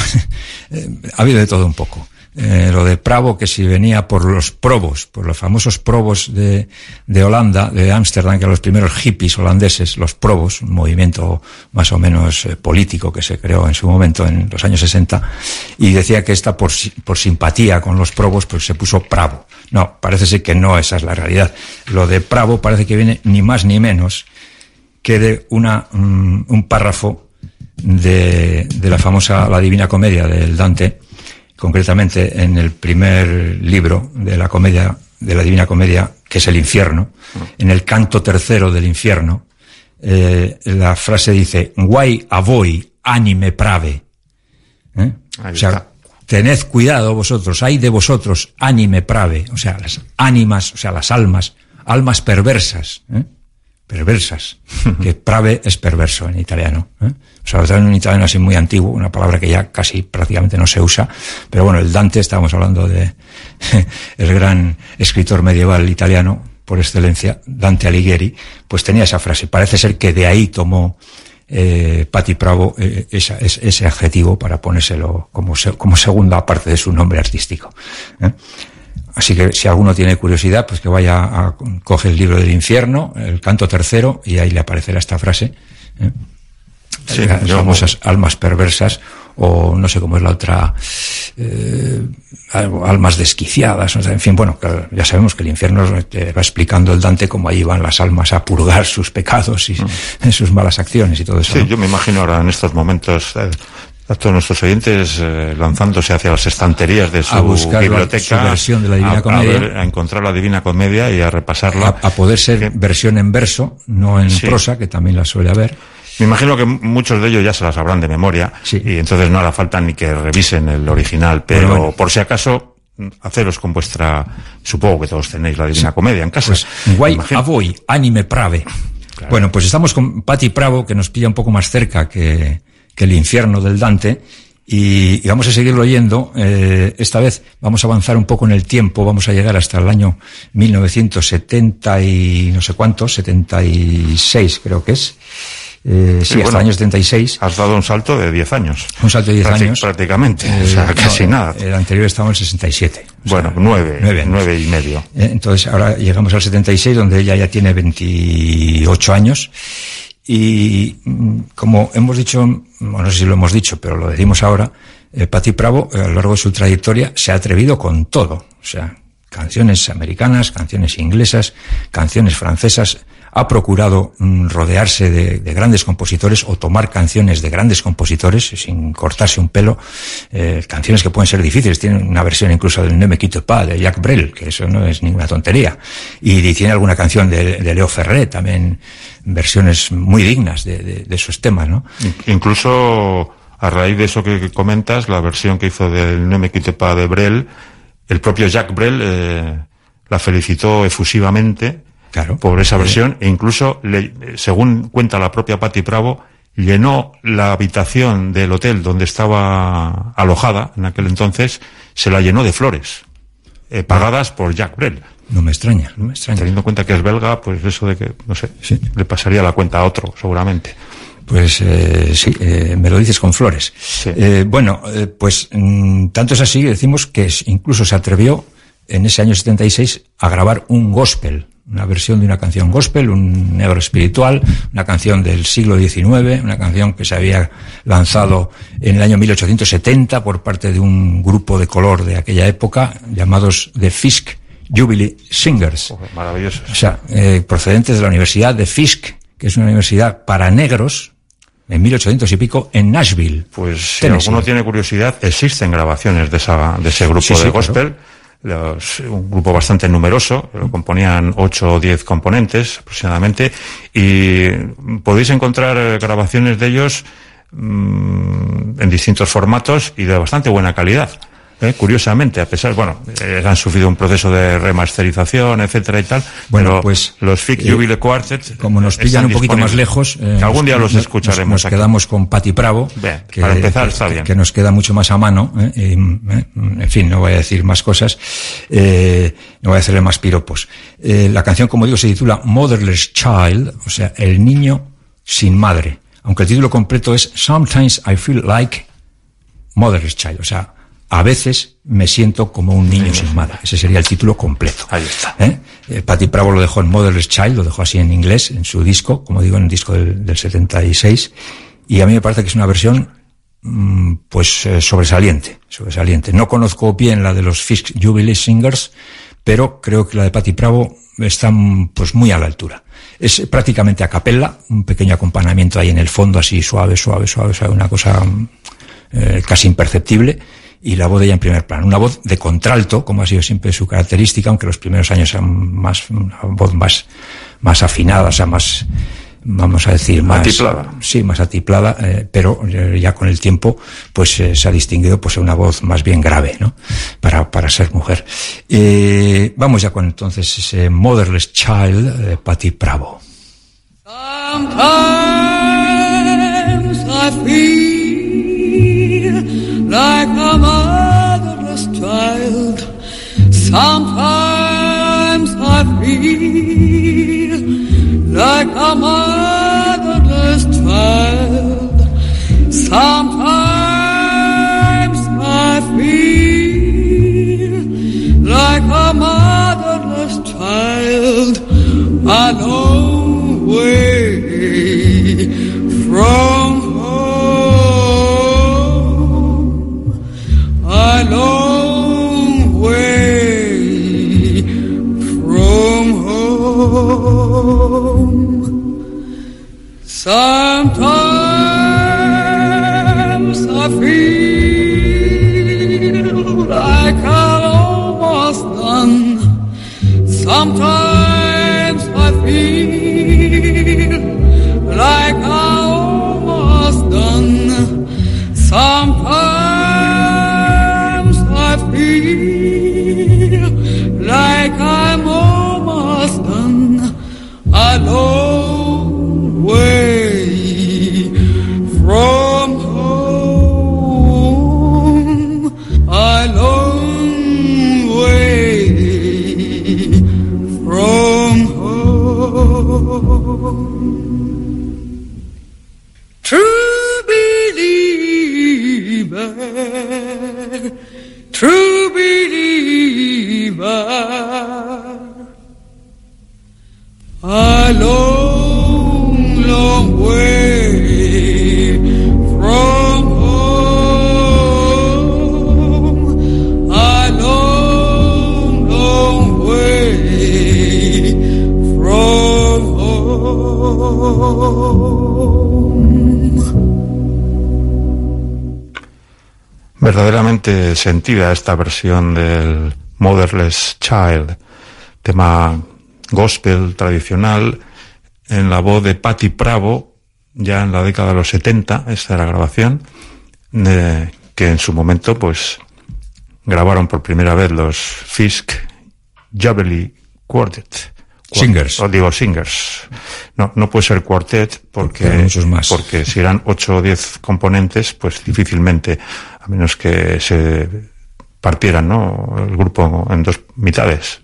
habido de todo un poco. Eh, lo de Pravo, que si venía por los Provos, por los famosos Provos de, de Holanda, de Ámsterdam, que eran los primeros hippies holandeses, los Provos, un movimiento más o menos eh, político que se creó en su momento, en los años sesenta, y decía que esta por, por simpatía con los Provos, pues se puso Pravo. No, parece ser que no, esa es la realidad. Lo de Pravo parece que viene ni más ni menos quede una, um, un párrafo de, de la famosa La Divina Comedia del Dante, concretamente en el primer libro de la comedia, de la Divina Comedia, que es el Infierno, en el canto tercero del Infierno, eh, la frase dice: "Guai a voi, anime prave". ¿Eh? O sea, tened cuidado vosotros, hay de vosotros anime prave, o sea, las ánimas, o sea, las almas, almas perversas, ¿eh? Perversas, que prave es perverso en italiano, ¿eh? O sea, en un italiano así muy antiguo, una palabra que ya casi prácticamente no se usa, pero bueno, el Dante, estábamos hablando de el gran escritor medieval italiano por excelencia, Dante Alighieri, pues tenía esa frase, parece ser que de ahí tomó eh, Patti Pravo eh, esa, es, ese adjetivo para ponérselo como, se, como segunda parte de su nombre artístico, ¿eh? Así que si alguno tiene curiosidad, pues que vaya a coge el libro del Infierno, el canto tercero, y ahí le aparecerá esta frase, ¿eh? Sí, las famosas almas perversas, o no sé cómo es la otra, eh, almas desquiciadas, o sea, en fin, bueno, claro, ya sabemos que el Infierno te va explicando el Dante cómo ahí van las almas a purgar sus pecados y mm. sus malas acciones y todo eso. Sí, ¿no? Yo me imagino ahora en estos momentos... Eh, a todos nuestros oyentes eh, lanzándose hacia las estanterías de su a buscar biblioteca, la, su versión de la Divina a, Comedia, a, ver, a encontrar la Divina Comedia y a repasarla. A, a poder ser que, versión en verso, no en sí. prosa, que también la suele haber. Me imagino que muchos de ellos ya se las sabrán de memoria, sí. y entonces no hará falta ni que revisen el original, pero bueno, bueno. por si acaso, haceros con vuestra... Supongo que todos tenéis la Divina sí. Comedia en casa. Pues, guay, a voi, anime prave. Claro. Bueno, pues estamos con Patti Pravo, que nos pilla un poco más cerca que... que el Infierno del Dante, y, y vamos a seguirlo oyendo. Eh, esta vez vamos a avanzar un poco en el tiempo, vamos a llegar hasta el año mil novecientos setenta y no sé cuánto, setenta y seis creo que es, eh, sí, sí, hasta bueno, el año setenta y seis. Has dado un salto de diez años. Un salto de diez años. Prácticamente, eh, o sea, no, casi nada. El anterior estaba en el sesenta y siete. Bueno, nueve, nueve y medio. Eh, entonces ahora llegamos al setenta y seis, donde ella ya tiene veintiocho años. Y como hemos dicho, no sé si lo hemos dicho, pero lo decimos ahora, eh, Patti Pravo, a lo largo de su trayectoria, se ha atrevido con todo. O sea, canciones americanas, canciones inglesas, canciones francesas. Ha procurado mm, rodearse de, de grandes compositores o tomar canciones de grandes compositores sin cortarse un pelo. Eh, canciones que pueden ser difíciles. Tiene una versión incluso del Ne me quitte pas de Jacques Brel, que eso no es ninguna tontería. Y, y tiene alguna canción de, de Leo Ferré, también versiones muy dignas de, de, de sus temas, ¿no? Incluso, a raíz de eso que comentas, la versión que hizo del Ne me quitte pas de Brel, el propio Jacques Brel eh, la felicitó efusivamente. Claro, por esa versión, eh, e incluso, le, según cuenta la propia Patti Pravo, llenó la habitación del hotel donde estaba alojada en aquel entonces, se la llenó de flores, eh, pagadas por Jacques Brel. No me extraña, no me extraña. Teniendo en cuenta que es belga, pues eso de que, no sé, sí. le pasaría la cuenta a otro, seguramente. Pues eh, sí, eh, me lo dices con flores. Sí. Eh, bueno, eh, pues mmm, tanto es así, decimos que incluso se atrevió, en ese año setenta y seis, a grabar un gospel. Una versión de una canción gospel, un negro espiritual, una canción del siglo diecinueve, una canción que se había lanzado en el año mil ochocientos setenta por parte de un grupo de color de aquella época, llamados The Fisk Jubilee Singers. Maravillosos. O sea, eh, procedentes de la Universidad de Fisk, que es una universidad para negros, en mil ochocientos y pico, en Nashville. Pues si Tennessee. Alguno tiene curiosidad, existen grabaciones de esa, de ese grupo sí, de sí, gospel. Claro. Los, un grupo bastante numeroso, lo componían ocho o diez componentes aproximadamente, y podéis encontrar grabaciones de ellos mmm, en distintos formatos y de bastante buena calidad, ¿eh? Curiosamente, a pesar, bueno, eh, han sufrido un proceso de remasterización, etcétera y tal. Bueno, pero pues los Fisk eh, Jubilee Quartet, como nos pillan un poquito más lejos, eh, que algún día los nos, escucharemos. Nos, nos quedamos con Patti Pravo, bien, que, para empezar está bien, que nos queda mucho más a mano. Eh, eh, en fin, no voy a decir más cosas, eh, no voy a hacerle más piropos. Eh, la canción, como digo, se titula Motherless Child, o sea, el niño sin madre. Aunque el título completo es Sometimes I Feel Like Motherless Child, o sea, a veces me siento como un niño sin madre. Ese sería el título completo. Ahí está. ¿Eh? Eh, Patti Pravo lo dejó en Motherless Child, lo dejó así en inglés, en su disco, como digo, en el disco del, del setenta y seis. Y a mí me parece que es una versión, mmm, pues, eh, sobresaliente, sobresaliente. No conozco bien la de los Fisk Jubilee Singers, pero creo que la de Patti Pravo está, pues, muy a la altura. es prácticamente a capella, un pequeño acompañamiento ahí en el fondo, así suave, suave, suave, suave, una cosa eh, casi imperceptible, y la voz de ella en primer plano. Una voz de contralto, como ha sido siempre su característica, aunque los primeros años sean más, una voz más, más afinada, o sea, más, vamos a decir, más... Atiplada. Sí, más atiplada, eh, pero ya con el tiempo, pues eh, se ha distinguido, pues, una voz más bien grave, ¿no? Para, para ser mujer. Eh, vamos ya con entonces ese Motherless Child de Patti Pravo. Sometimes I feel like a motherless child. Sometimes I feel like a motherless child. Sometimes I feel like a motherless child. A long way from a long way from home. Sometimes I feel like I'm almost done. Sometimes I feel like I'm almost done. Sometimes like I'm almost done, a long way from home, a long way from home. True believer, true believer, a long, long way from home, a long, long way from home. Verdaderamente sentida esta versión del Motherless Child, tema gospel tradicional, en la voz de Patti Pravo, ya en la década de los setenta, esta era la grabación, eh, que en su momento pues grabaron por primera vez los Fisk Jubilee Quartet. Singers. O digo Singers. No, no puede ser cuartet porque, porque, muchos más. Porque si eran ocho o diez componentes, pues difícilmente, a menos que se partieran, ¿no?, el grupo en dos mitades.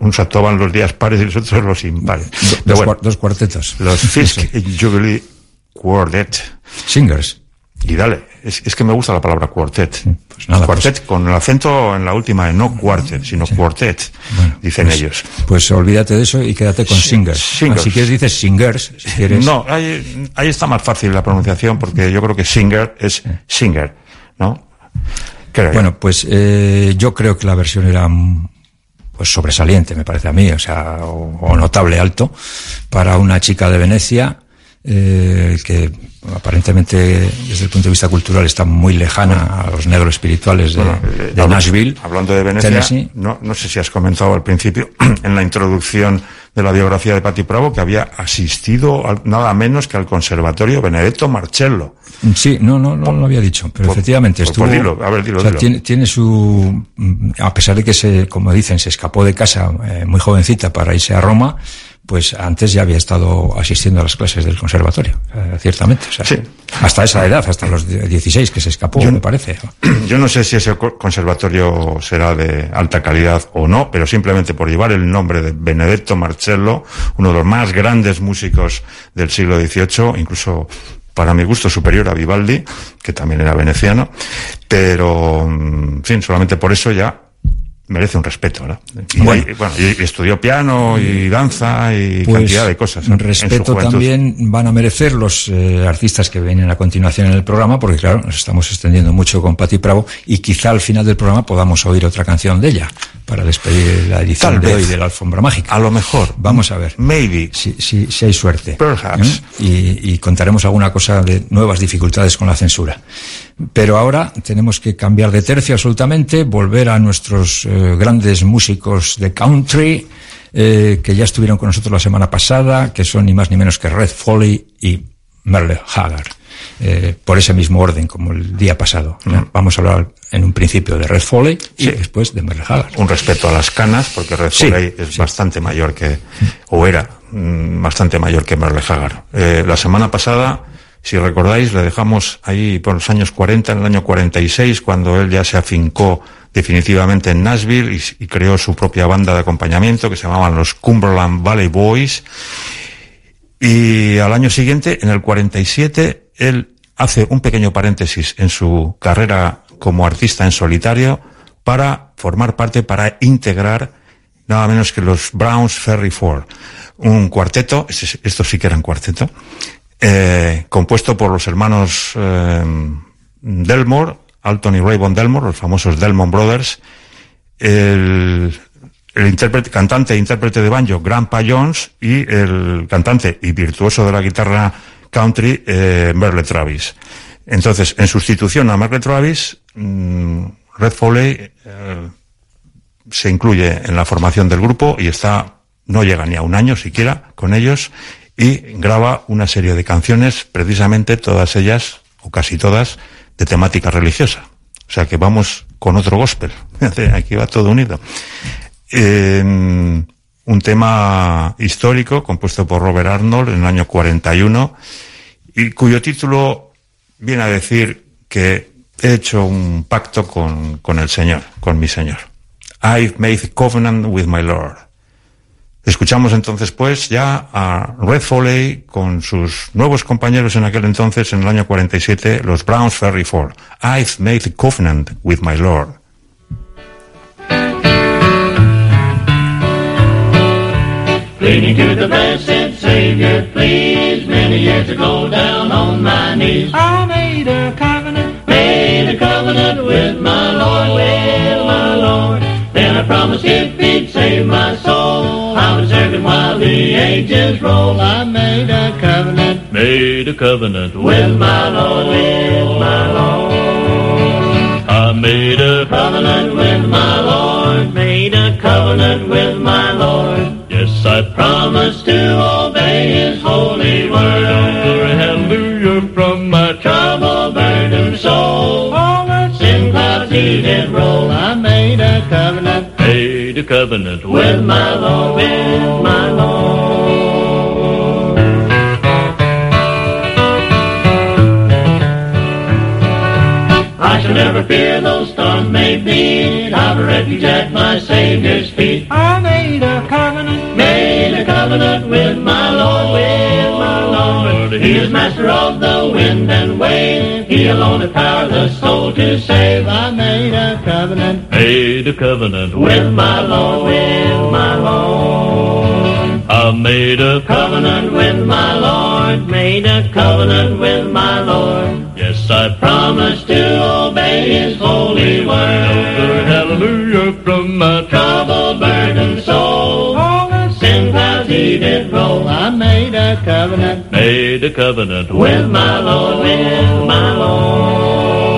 Unos actuaban los días pares y los otros los impares. Do, dos, bueno, dos cuartetos. Los Fisk Jubilee Quartet. Singers. Y dale, es, es que me gusta la palabra cuartet. Pues nada, cuartet pues, con el acento en la última, no cuartet, sino sí. Cuartet, bueno, dicen pues, ellos. Pues olvídate de eso y quédate con sí, singers. singers. Si quieres dices singers. Si quieres... No, ahí, ahí está más fácil la pronunciación porque yo creo que singer es singer, ¿no? Creo. Bueno, pues eh, yo creo que la versión era pues sobresaliente, me parece a mí, o sea, o, o notable, alto, para una chica de Venecia, eh, que aparentemente desde el punto de vista cultural está muy lejana bueno, a los negros espirituales de, bueno, eh, de Nashville. Hablando de Venecia, Tennessee, no, no sé si has comentado al principio, en la introducción de la biografía de Patti Pravo, que había asistido al, nada menos que al Conservatorio Benedetto Marcello. Sí, no, no, no lo había dicho, pero por, efectivamente por, estuvo... Por dilo, a ver, dilo, o sea, dilo. Tiene, tiene su... A pesar de que, se, como dicen, se escapó de casa eh, muy jovencita para irse a Roma, pues antes ya había estado asistiendo a las clases del conservatorio, eh, ciertamente. O sea, sí. Hasta esa edad, hasta los dieciséis que se escapó, yo, me parece. Yo no sé si ese conservatorio será de alta calidad o no, pero simplemente por llevar el nombre de Benedetto Marcello, uno de los más grandes músicos del siglo dieciocho, incluso para mi gusto superior a Vivaldi, que también era veneciano, pero en fin, solamente por eso ya merece un respeto, ¿verdad? Y bueno, y, bueno y estudió piano y danza y pues cantidad de cosas. Un respeto también van a merecer los eh, artistas que vienen a continuación en el programa, porque claro, nos estamos extendiendo mucho con Patti Pravo y quizá al final del programa podamos oír otra canción de ella para despedir la edición Tal de vez. hoy de la Alfombra Mágica. A lo mejor. Vamos a ver. Maybe. Si, si, si hay suerte. Perhaps. ¿Eh? Y, y contaremos alguna cosa de nuevas dificultades con la censura. Pero ahora tenemos que cambiar de tercio absolutamente, volver a nuestros eh, grandes músicos de country eh, que ya estuvieron con nosotros la semana pasada, que son ni más ni menos que Red Foley y Merle Haggard, eh, por ese mismo orden como el día pasado. Mm. Vamos a hablar en un principio de Red Foley y sí. después de Merle Haggard. Un respeto a las canas, porque Red sí, Foley es sí. bastante mayor que, o era mm, bastante mayor que Merle Haggard. Eh, la semana pasada, si recordáis, le dejamos ahí por los años cuarenta, en el año cuarenta y seis, cuando él ya se afincó definitivamente en Nashville y, y creó su propia banda de acompañamiento que se llamaban los Cumberland Valley Boys. Y al año siguiente, en el cuarenta y siete, él hace un pequeño paréntesis en su carrera como artista en solitario para formar parte, para integrar nada menos que los Browns Ferry Four, un cuarteto, estos sí que eran cuarteto, Eh, compuesto por los hermanos eh, Delmore, Alton y Rayvon Delmore, los famosos Delmore Brothers. El, el intérprete, cantante e intérprete de banjo Grandpa Jones y el cantante y virtuoso de la guitarra country eh, Merle Travis. Entonces, en sustitución a Merle Travis, mmm, Red Foley eh, se incluye en la formación del grupo y está, no llega ni a un año siquiera con ellos, y graba una serie de canciones, precisamente todas ellas, o casi todas, de temática religiosa. O sea que vamos con otro gospel. Aquí va todo unido. Eh, un tema histórico compuesto por Robert Arnold en el año cuarenta y uno, y cuyo título viene a decir que he hecho un pacto con, con el Señor, con mi Señor. I've made a covenant with my Lord. Escuchamos entonces pues ya a Red Foley con sus nuevos compañeros en aquel entonces, en el año cuarenta y siete, los Browns Ferry Four. I've made a covenant with my Lord. Pleading to the blessed Savior, please, many years ago down on my knees. I made a covenant, made a covenant with my Lord, with my Lord. Then I promised if he'd save my soul, I was serving while the ages roll. I made a covenant, made a covenant with my Lord, with my Lord. I made a covenant with my Lord, made a covenant with my Lord. Yes, I promised to obey His holy word. Hallelujah, from my trouble burdened soul, forward sin clouds he did roll. I made a covenant, made a covenant with my Lord, with my Lord. I shall never fear though storms may beat, I've a refuge at my Savior's feet. I made a covenant, made a covenant with my Lord, with my Lord. He is master of the wind and wave, He alone hath power the soul to save. I made a covenant, made a covenant with my Lord, with my Lord. I made a covenant with my Lord, made a covenant with my Lord. Yes, I promised to obey His holy word. Hallelujah, from my troubled, burdened soul, all the sin clouds He did roll. I made a covenant, made a covenant with my Lord, with my Lord.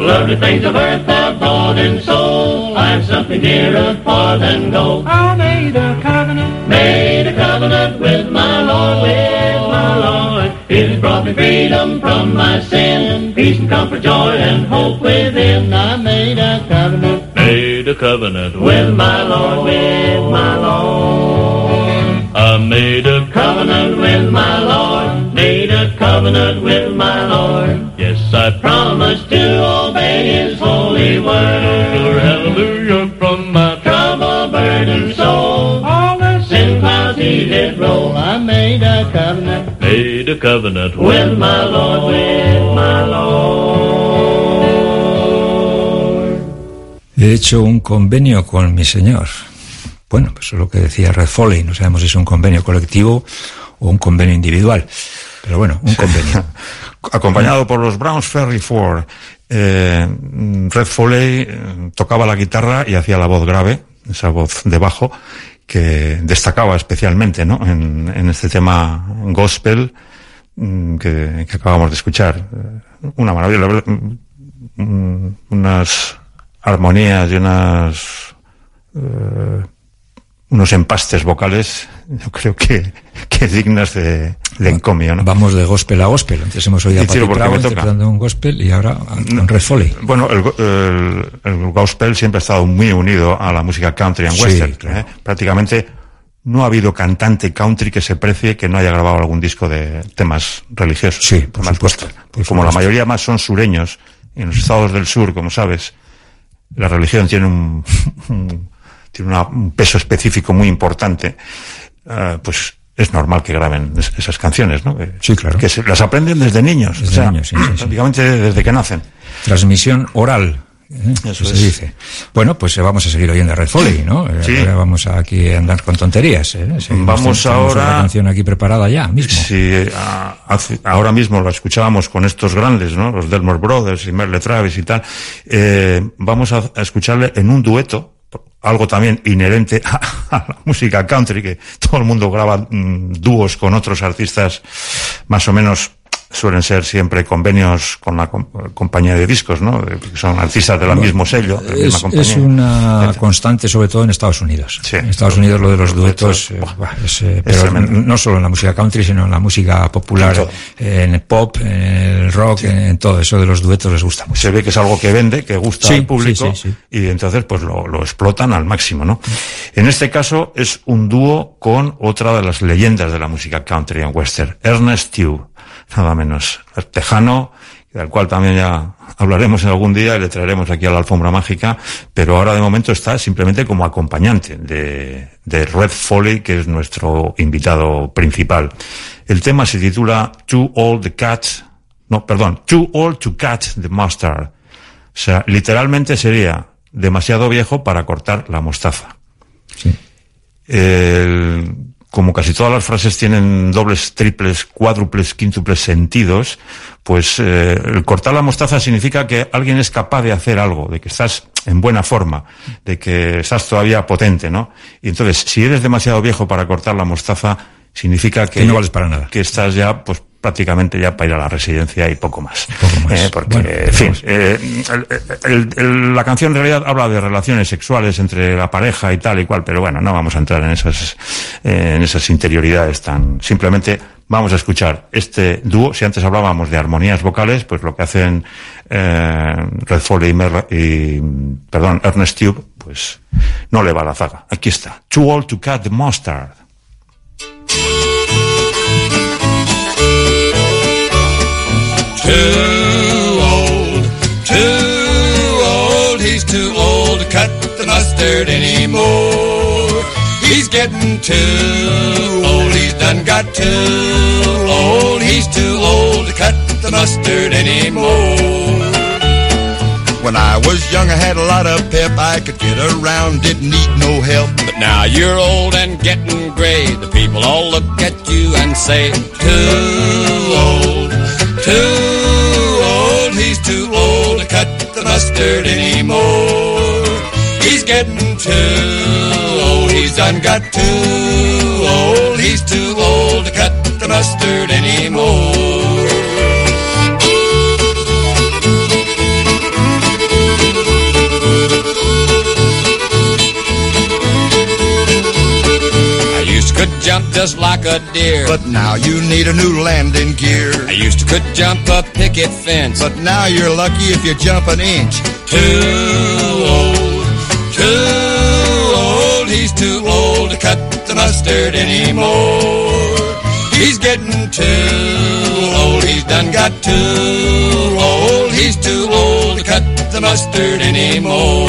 Lovely things of earth are bought and sold, I have something dearer far than gold. I made a covenant, made a covenant with my Lord, with my Lord. It has brought me freedom from my sin, peace and comfort, joy and hope within. I made a covenant, made a covenant with my Lord, with my Lord. I made a covenant with my Lord, made a covenant with my Lord. Yes, I promised to obey His holy word. Hallelujah, from my trouble, burdened soul, all the sin clouds He did roll. I made a covenant, made made a covenant with my Lord, with my Lord. He hecho un convenio con mi Señor. Bueno, pues eso es lo que decía Red Foley. No sabemos si es un convenio colectivo o un convenio individual. Pero bueno, un convenio. Acompañado por los Browns Ferry Ford, eh, Red Foley tocaba la guitarra y hacía la voz grave, esa voz de bajo, que destacaba especialmente, ¿no?, en, en este tema gospel que, que acabamos de escuchar. Una maravilla, unas armonías y unas eh, unos empastes vocales, yo creo que, que dignas de, de encomio, ¿no? Vamos de gospel a gospel. Antes hemos oído a Patti Pravo interpretando un gospel y ahora con Red Foley. Bueno, el, el, el gospel siempre ha estado muy unido a la música country and sí, western, claro. ¿eh? Prácticamente no ha habido cantante country que se precie que no haya grabado algún disco de temas religiosos. Sí, por supuesto. Por como supuesto. La mayoría más son sureños, en los estados del sur, como sabes, la religión tiene un... un tiene una, un peso específico muy importante, uh, pues es normal que graben es, esas canciones, ¿no? Que, sí, claro. Que se, las aprenden desde niños, desde o sea, niños sí, sí, prácticamente sí. Desde que nacen. Transmisión oral, ¿eh? Eso se dice. Bueno, pues vamos a seguir oyendo a Red Foley, ¿no? Sí. Ahora vamos aquí a andar con tonterías, ¿eh? Vamos ahora... Una canción aquí preparada ya, mismo. Sí, a, hace, ahora mismo la escuchábamos con estos grandes, ¿no? Los Delmore Brothers y Merle Travis y tal. Eh, vamos a, a escucharle en un dueto, algo también inherente a, a la música country, que todo el mundo graba mmm, dúos con otros artistas, más o menos suelen ser siempre convenios con la com- compañía de discos, ¿no? Porque son artistas del bueno, mismo sello, de la es, misma compañía. Es una etcétera. Constante, sobre todo en Estados Unidos. Sí, en Estados Unidos lo de los, los duetos, duetos eh, bah, es, eh, pero es no solo en la música country, sino en la música popular, en, eh, en el pop, en el rock, sí. en, en todo eso de los duetos les gusta mucho. Se ve que es algo que vende, que gusta sí, al público, sí, sí, sí. Y entonces pues lo, lo explotan al máximo, ¿no? Sí. En este caso es un dúo con otra de las leyendas de la música country and western, Ernest Tew. Nada menos, tejano, del cual también ya hablaremos en algún día y le traeremos aquí a la alfombra mágica, pero ahora de momento está simplemente como acompañante de, de Red Foley, que es nuestro invitado principal. El tema se titula Too Old to Cat, no, perdón, Too Old to Cat the Mustard. O sea, literalmente sería demasiado viejo para cortar la mostaza. Sí. El... Como casi todas las frases tienen dobles, triples, cuádruples, quíntuples sentidos, pues eh, el cortar la mostaza significa que alguien es capaz de hacer algo, de que estás en buena forma, de que estás todavía potente, ¿no? Y entonces, si eres demasiado viejo para cortar la mostaza, significa que, que no vales para nada, que estás ya, pues prácticamente ya para ir a la residencia y poco más. Poco más. Eh, porque, bueno, en fin, eh, el, el, el, la canción en realidad habla de relaciones sexuales entre la pareja y tal y cual, pero bueno, no vamos a entrar en esas, eh, en esas interioridades tan... Simplemente vamos a escuchar este dúo. Si antes hablábamos de armonías vocales, pues lo que hacen eh, Red Foley y, Mer- y perdón, Ernest Tew, pues no le va la zaga. Aquí está. Too Old to Cut the Mustard. Too old, too old, he's too old to cut the mustard anymore. He's getting too old, he's done got too old, he's too old to cut the mustard anymore. When I was young I had a lot of pep, I could get around, didn't need no help. But now you're old and getting gray, the people all look at you and say, too old, too old, he's too old to cut the mustard anymore. He's getting too old, he's done got too old, he's too old to cut the mustard anymore. Could jump just like a deer, but now you need a new landing gear. I used to could jump a picket fence, but now you're lucky if you jump an inch. Too old, too old, he's too old to cut the mustard anymore. He's getting too old, he's done got too old, he's too old to cut the mustard anymore.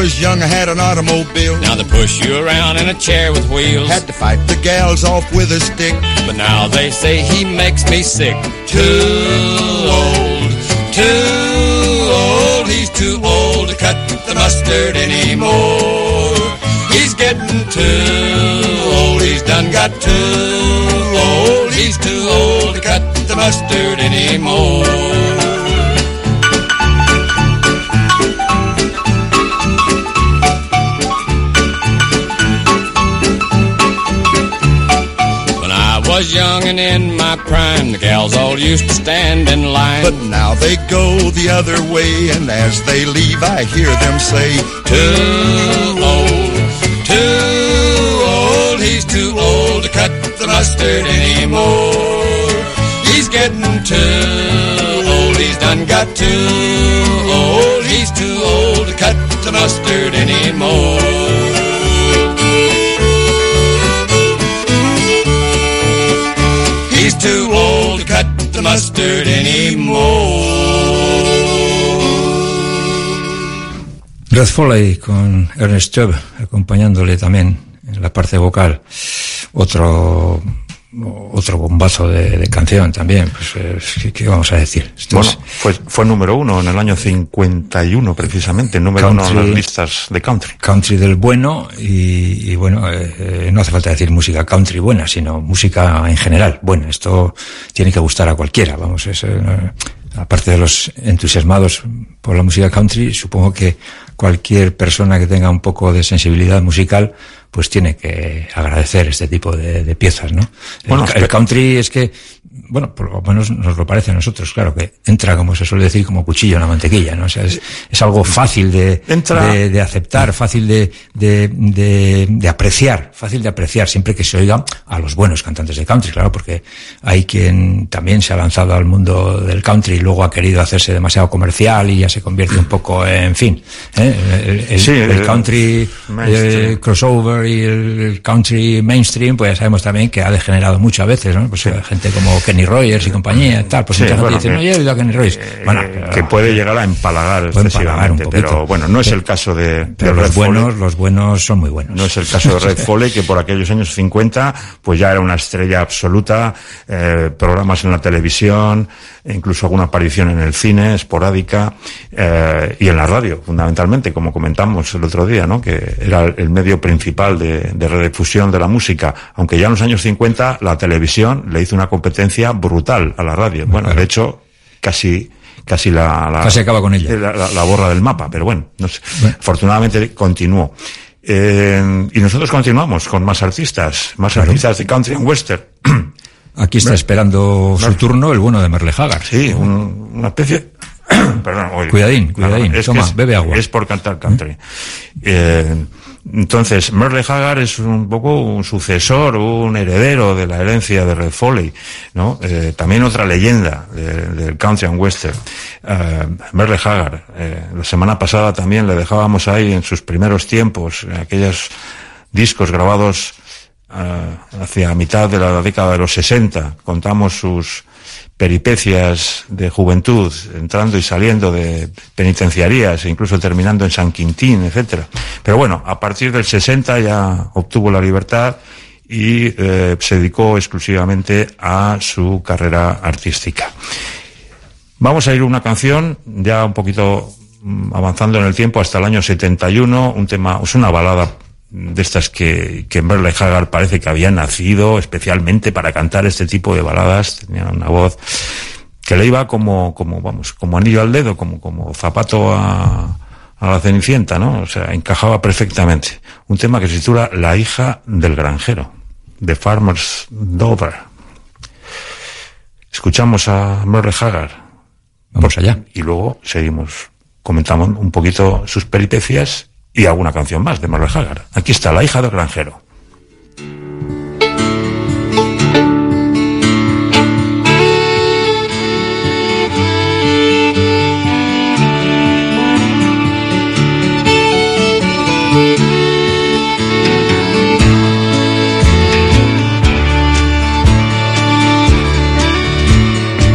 was young, I had an automobile. Now they push you around in a chair with wheels. Had to fight the gals off with a stick. But now they say he makes me sick. Too old, too old. He's too old to cut the mustard anymore. He's getting too old. He's done got too old. He's too old to cut the mustard anymore. Was young and in my prime, the gals all used to stand in line. But now they go the other way, and as they leave, I hear them say, too old, too old. He's too old to cut the mustard anymore. He's getting too old. He's done got too old. He's too old to cut the mustard anymore. Too old to cut the mustard anymore. Red Foley con Ernest Chubb acompañándole también en la parte vocal. Otro otro bombazo de, de canción también, pues ¿qué, qué vamos a decir? Esto bueno, es... fue, fue número uno en el año cincuenta y uno precisamente, número country, uno en las listas de country. Country del bueno y, y bueno, eh, no hace falta decir música country buena, sino música en general buena, esto tiene que gustar a cualquiera, vamos, es, eh, aparte de los entusiasmados por la música country, supongo que cualquier persona que tenga un poco de sensibilidad musical pues tiene que agradecer este tipo de, de piezas, ¿no? Bueno, el, el country es que, bueno, por lo menos nos lo parece a nosotros, claro, que entra, como se suele decir, como cuchillo en la mantequilla, ¿no? O sea, es, es algo fácil de, entra... de, de aceptar, fácil de, de, de, de apreciar, fácil de apreciar, siempre que se oiga a los buenos cantantes de country, claro, porque hay quien también se ha lanzado al mundo del country y luego ha querido hacerse demasiado comercial y ya se convierte un poco, en fin, ¿eh? El, el, sí, el, el country el crossover y el country mainstream, pues ya sabemos también que ha degenerado muchas veces, ¿no? Pues sí. Gente como Kenny Rogers y compañía, tal, pues sí, mucha bueno, gente dice, no, yo he oído a Kenny Rogers. Eh, bueno, pero, que puede llegar a empalagar excesivamente, un pero bueno, no es pero, el caso de, pero de Red los buenos, Foley. Los buenos son muy buenos. No es el caso de Red Foley, que por aquellos años cincuenta, pues ya era una estrella absoluta, eh, programas en la televisión, incluso alguna aparición en el cine, esporádica, eh, y en la radio, fundamentalmente, como comentamos el otro día, ¿no? Que era el medio principal De, de redifusión de la música, aunque ya en los años cincuenta la televisión le hizo una competencia brutal a la radio. Bueno, claro. De hecho, casi casi la, la casi acaba con ella. La, la, la borra del mapa, pero bueno, no sé. Bueno. Afortunadamente continuó. Eh, y nosotros continuamos con más artistas, más claro. artistas de country and western. Aquí está Mer- esperando Mer- su turno el bueno de Merle Haggard. Sí, un, una especie... Perdón, oye, cuidadín, cuidadín, es toma, es, bebe agua. Es por cantar country. ¿Eh? Eh, Entonces, Merle Haggard es un poco un sucesor, un heredero de la herencia de Red Foley, ¿no? Eh, también otra leyenda del de country and western. Eh, Merle Haggard, eh, la semana pasada también le dejábamos ahí en sus primeros tiempos, en aquellos discos grabados eh, hacia mitad de la década de los sesenta. Contamos sus peripecias de juventud, entrando y saliendo de penitenciarías e incluso terminando en San Quintín, etcétera. Pero bueno, a partir del sesenta ya obtuvo la libertad y eh, se dedicó exclusivamente a su carrera artística. Vamos a ir una canción ya un poquito avanzando en el tiempo hasta el año setenta y uno, un tema, es una balada de estas que, que Merle Haggard parece que había nacido especialmente para cantar este tipo de baladas, tenía una voz que le iba como, como vamos, como anillo al dedo, como, como zapato a, a la Cenicienta, ¿no? O sea, encajaba perfectamente. Un tema que se titula La hija del granjero, The Farmer's Daughter. Escuchamos a Merle Haggard. Vamos allá. Y luego seguimos, comentamos un poquito sus peripecias y alguna canción más de Merle Haggard. Aquí está La hija del granjero.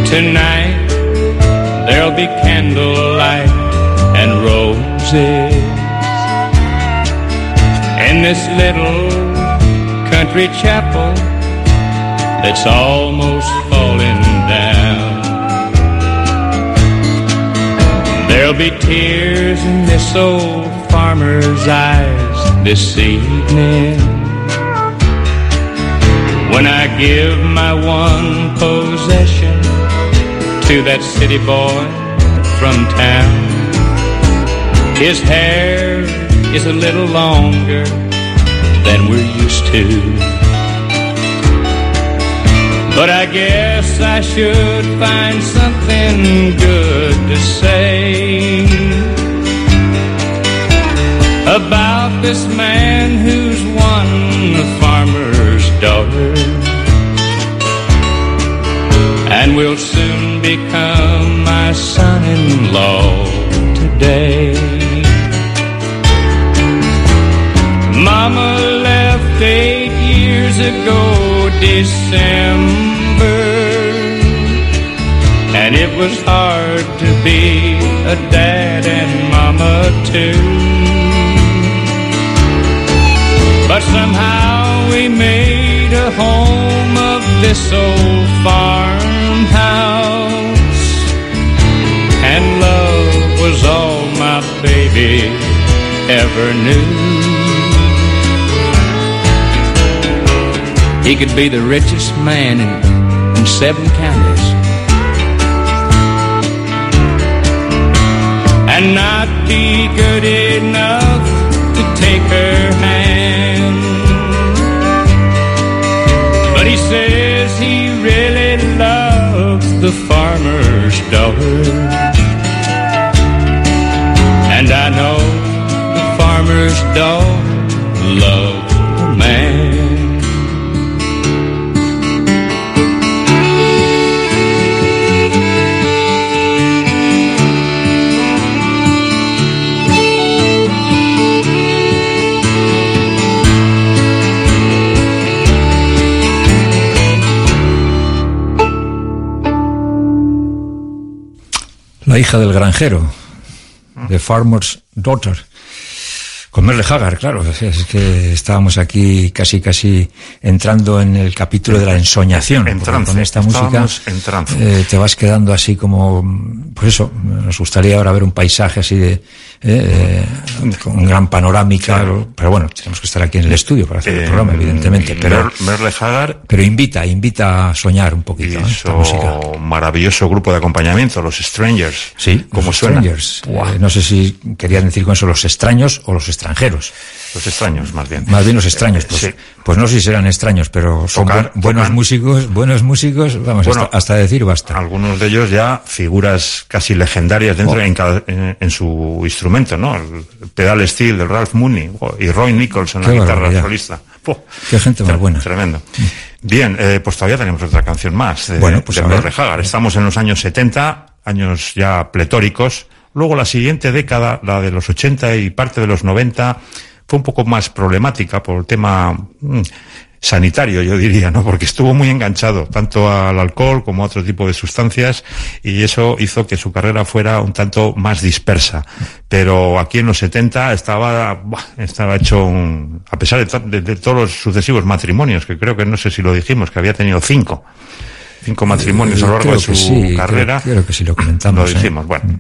Tonight there'll be candlelight and roses. this little country chapel that's almost falling down. There'll be tears in this old farmer's eyes this evening when I give my one possession to that city boy from town. His hair is a little longer than we're used to, but I guess I should find something good to say about this man who's won the farmer's daughter and will soon become my son-in-law today. Mama left eight years ago December, and it was hard to be a dad and mama too, but somehow we made a home of this old farmhouse, and love was all my baby ever knew. He could be the richest man in, in seven counties and not be good enough to take her hand. But he says he really loves the farmer's daughter, and I know the farmer's daughter loves the man. La hija del granjero, The Farmer's Daughter, con Merle Haggard, claro, es que estábamos aquí casi casi entrando en el capítulo de la ensoñación, en trance, con esta música eh, te vas quedando así como, pues eso, nos gustaría ahora ver un paisaje así de, eh, con gran panorámica, claro. Pero bueno, tenemos que estar aquí en el estudio para hacer eh, el programa, evidentemente, pero Merle Haggard, pero invita, invita a soñar un poquito, ¿no? Esta música. Maravilloso grupo de acompañamiento, los Strangers, sí, como suena. Strangers, eh, no sé si querían decir con eso los extraños o los extranjeros. Los extraños, más bien. Más bien los extraños, pues. Eh, sí. Pues no sé si serán extraños, pero son tocar, buen, buenos tocan. músicos, buenos músicos, vamos, bueno, hasta, hasta decir basta. Algunos de ellos ya figuras casi legendarias dentro, oh. en, cada, en, en su instrumento, ¿no? El pedal steel de Ralph Mooney y Roy Nicholson en la guitarra solista. Oh, qué gente más buena. Tremendo. Bien, eh, pues todavía tenemos otra canción más de, bueno, pues de Merle Haggard. Estamos en los años setenta, años ya pletóricos. Luego la siguiente década, la de los ochenta y parte de los noventa, fue un poco más problemática por el tema mmm, sanitario, yo diría, ¿no? Porque estuvo muy enganchado tanto al alcohol como a otro tipo de sustancias, y eso hizo que su carrera fuera un tanto más dispersa. Pero aquí en los setenta estaba, estaba hecho un, a pesar de, de, de todos los sucesivos matrimonios, que creo que no sé si lo dijimos, que había tenido cinco, cinco matrimonios a lo largo de su sí, carrera. Creo, creo que sí lo comentamos. Lo dijimos, ¿eh? Bueno.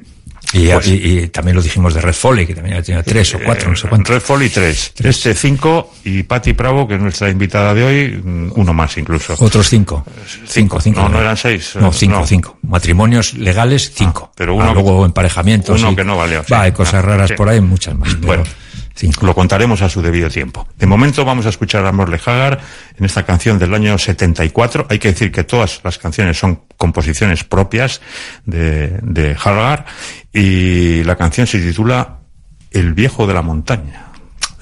Y, pues, y, y también lo dijimos de Red Foley, que también ha tenido tres eh, o cuatro, no sé cuánto. Red Foley tres, tres. Este cinco, y Patti Pravo, que es nuestra invitada de hoy, uno más incluso. Otros cinco. Cinco, cinco. No, no eran seis. No, cinco, no. cinco. Matrimonios legales, cinco. Ah, pero uno. Ah, luego emparejamientos. Uno sí. que no valió. Va, hay cosas ah, raras sí. por ahí, muchas más. Pero... Bueno. Cinco. Lo contaremos a su debido tiempo. De momento vamos a escuchar a Merle Haggard en esta canción del año setenta y cuatro. Hay que decir que todas las canciones son composiciones propias de, de Haggard, y la canción se titula El viejo de la montaña,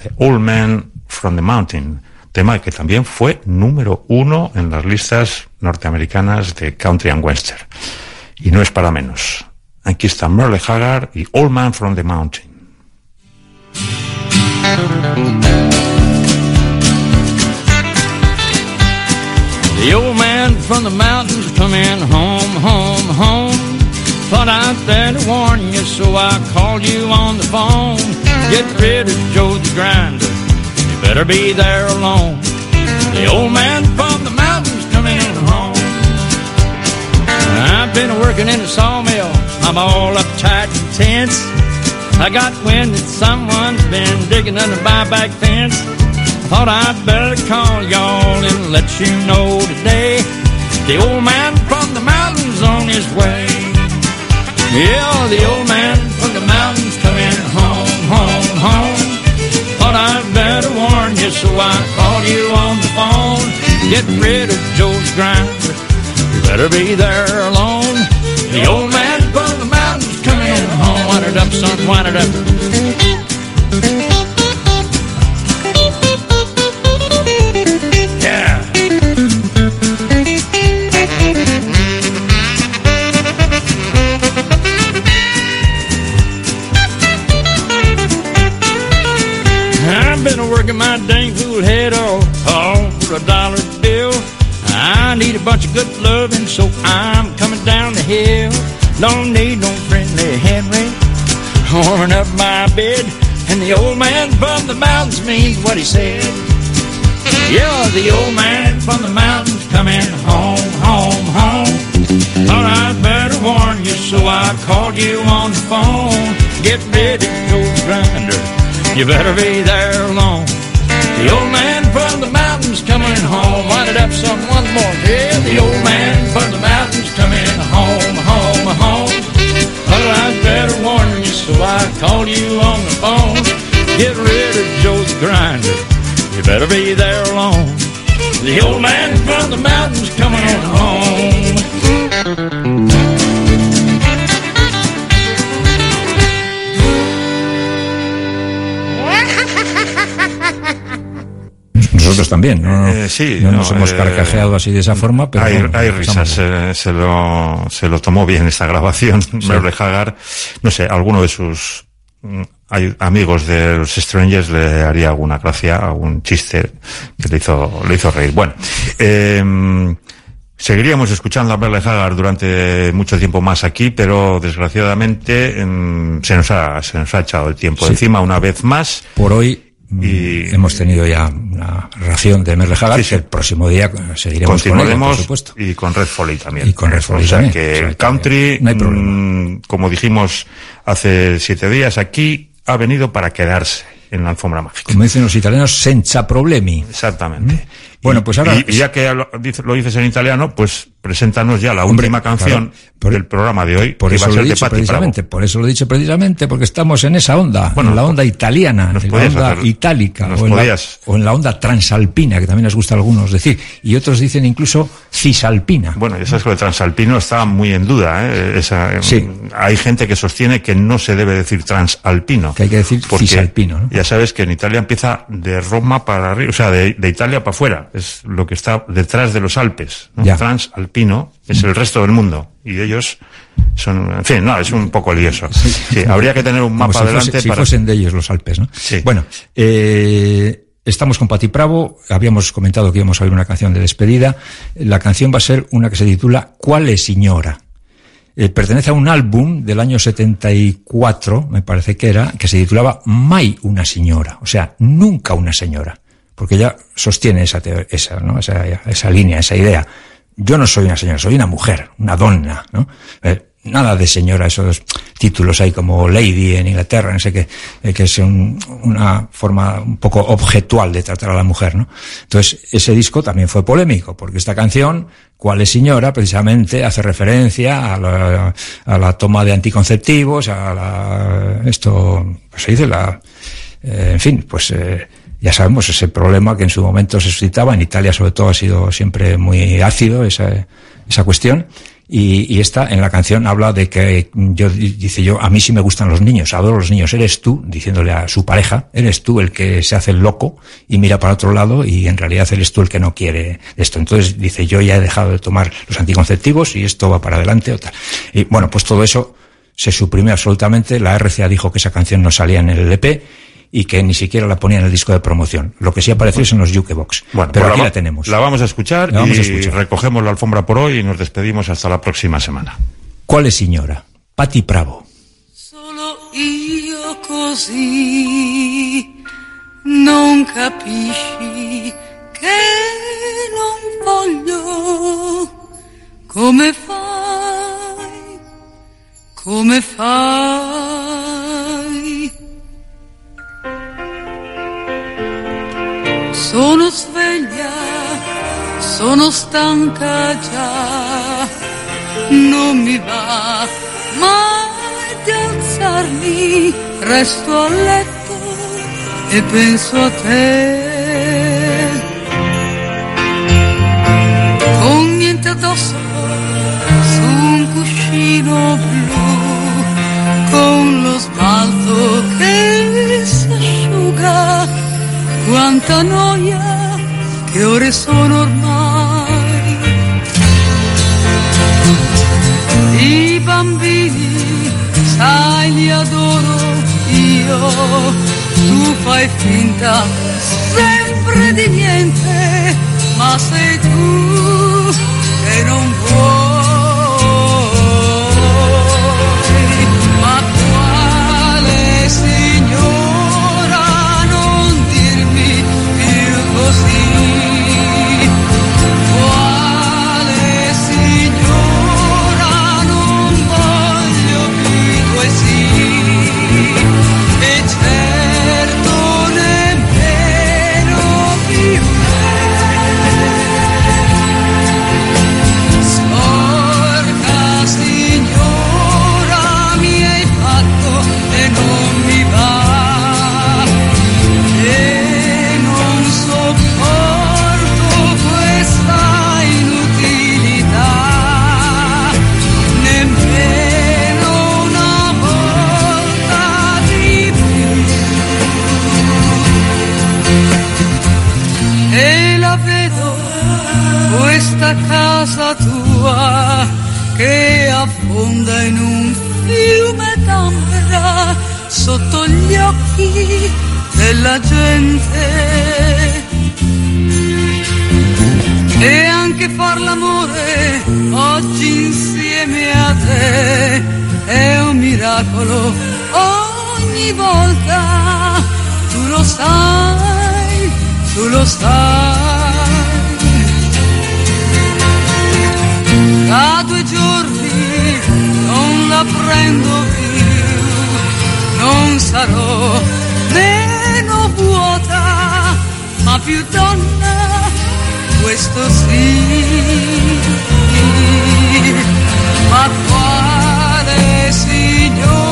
The Old Man from the Mountain, tema que también fue número uno en las listas norteamericanas de Country and Western. Y no es para menos. Aquí está Merle Haggard y Old Man from the Mountain. The old man from the mountains coming home, home, home. Thought I'd there to warn you, so I called you on the phone. Get rid of Joe the Grinder, you better be there alone. The old man from the mountain's coming home. I've been working in a sawmill. I'm all uptight and tense. I got wind that someone's been digging under my back fence. Thought I'd better call y'all and let you know today. The old man from the mountain's on his way. Yeah, the old man from the mountain's coming home, home, home. Thought I'd better warn you, so I called you on the phone. Get rid of Joe's grind, you better be there alone. The old man from the mountain's coming home. Wind it up, son, wind it up. My dang fool head off, all for a dollar bill. I need a bunch of good loving, so I'm coming down the hill. Don't need no friendly Henry, warming up my bed. And the old man from the mountains means what he said. Yeah, the old man from the mountains coming home, home, home. Thought I'd better warn you, so I called you on the phone. Get ready, Joe Grinder, you better be there alone. The old man from the mountains coming home. Wind it up, son, once more. Yeah, the old man from the mountains coming home, home, home. Well, I better warn you, so I called you on the phone. Get rid of Joe's grinder, you better be there alone. The old man from the mountains coming home. Nosotros también, ¿no? Eh, sí, no nos no, hemos carcajeado eh, así de esa forma, pero hay, bueno, hay risas, se, se, lo, se lo tomó bien esta grabación, sí. Merle Haggard, no sé, alguno de sus hay, amigos de los Strangers le haría alguna gracia, algún chiste que le hizo, le hizo reír. Bueno, eh, seguiríamos escuchando a Merle Haggard durante mucho tiempo más aquí, pero desgraciadamente eh, se nos ha, se nos ha echado el tiempo, sí, encima una vez más. Por hoy. Y hemos tenido ya una ración de Merle Haggard, sí, sí, que el próximo día seguiremos con él, por supuesto. Y con Red Folly también. Y con Red Folly, o sea, también. Que o sea, el country, no hay problema. Como dijimos hace siete días, aquí ha venido para quedarse en la alfombra mágica. Como dicen los italianos, senza problemi. Exactamente. ¿Mm? Bueno, pues ahora... Y, y ya que lo, lo dices en italiano, pues preséntanos ya la Hombre, última canción claro, por, del programa de hoy, por que eso va a ser de Patti Pravo. Por eso lo he dicho precisamente, porque estamos en esa onda, bueno, en la onda italiana, en la onda hacer, itálica, o en la, o en la onda transalpina, que también les gusta a algunos decir, y otros dicen incluso cisalpina. Bueno, ya sabes que lo de transalpino está muy en duda, ¿eh? Esa, sí. Hay gente que sostiene que no se debe decir transalpino. Que hay que decir cisalpino, ¿no? Ya sabes que en Italia empieza de Roma para arriba, o sea, de, de Italia para afuera. Es lo que está detrás de los Alpes, ¿no? Transalpino es el resto del mundo y ellos son, en fin, no, es un poco lioso. Sí, sí, habría que tener un mapa si adelante fuese, para... Si fuesen de ellos los Alpes, ¿no? Sí. Bueno, eh, estamos con Patti Pravo, habíamos comentado que íbamos a oír una canción de despedida. La canción va a ser una que se titula ¿Cuál signora? Eh, pertenece a un álbum del año setenta y cuatro, me parece que era, que se titulaba Mai una signora, o sea, nunca una señora. Porque ella sostiene esa, esa, ¿no? esa, esa línea, esa idea. Yo no soy una señora, soy una mujer, una donna, ¿no? Eh, nada de señora, esos títulos hay como lady en Inglaterra, no sé qué, eh, que es un, una forma un poco objetual de tratar a la mujer, ¿no? Entonces, ese disco también fue polémico, porque esta canción, ¿Cuál signora?, precisamente hace referencia a la, a la toma de anticonceptivos, a la, esto, pues se dice la, eh, en fin, pues, eh, ya sabemos ese problema que en su momento se suscitaba, en Italia sobre todo ha sido siempre muy ácido esa, esa cuestión, y, y esta en la canción habla de que, yo dice yo, a mí sí me gustan los niños, adoro los niños, eres tú, diciéndole a su pareja, eres tú el que se hace el loco y mira para otro lado y en realidad eres tú el que no quiere esto. Entonces dice, yo ya he dejado de tomar los anticonceptivos y esto va para adelante o tal. Y bueno, pues todo eso se suprimió absolutamente, la R C A dijo que esa canción no salía en el L P, y que ni siquiera la ponía en el disco de promoción. Lo que sí apareció es en los jukebox. Bueno, pero aquí la, va, la tenemos. La vamos a escuchar la vamos y a escuchar. Recogemos la alfombra por hoy y nos despedimos hasta la próxima semana. ¿Cuál es signora? Patti Pravo. Solo io così non capisci che non voglio, come fai, come fai? Sono sveglia, sono stanca già, non mi va mai di alzarmi, resto a letto e penso a te, con niente addosso, su un cuscino blu, con lo smalto che si asciuga, quanta noia, che ore sono ormai, i bambini, sai li adoro io, tu fai finta sempre di niente, ma sei tu che non vuoi. Ma quale signora, non dirmi più così. Quale signora, non voglio più i tuoi sì. E c'è questa casa tua che affonda in un fiume d'ambra sotto gli occhi della gente, e anche far l'amore oggi insieme a te è un miracolo ogni volta, tu lo sai, tu lo sai. Da due giorni non la prendo più, non sarò meno vuota, ma più donna, questo sì. Ma quale signore?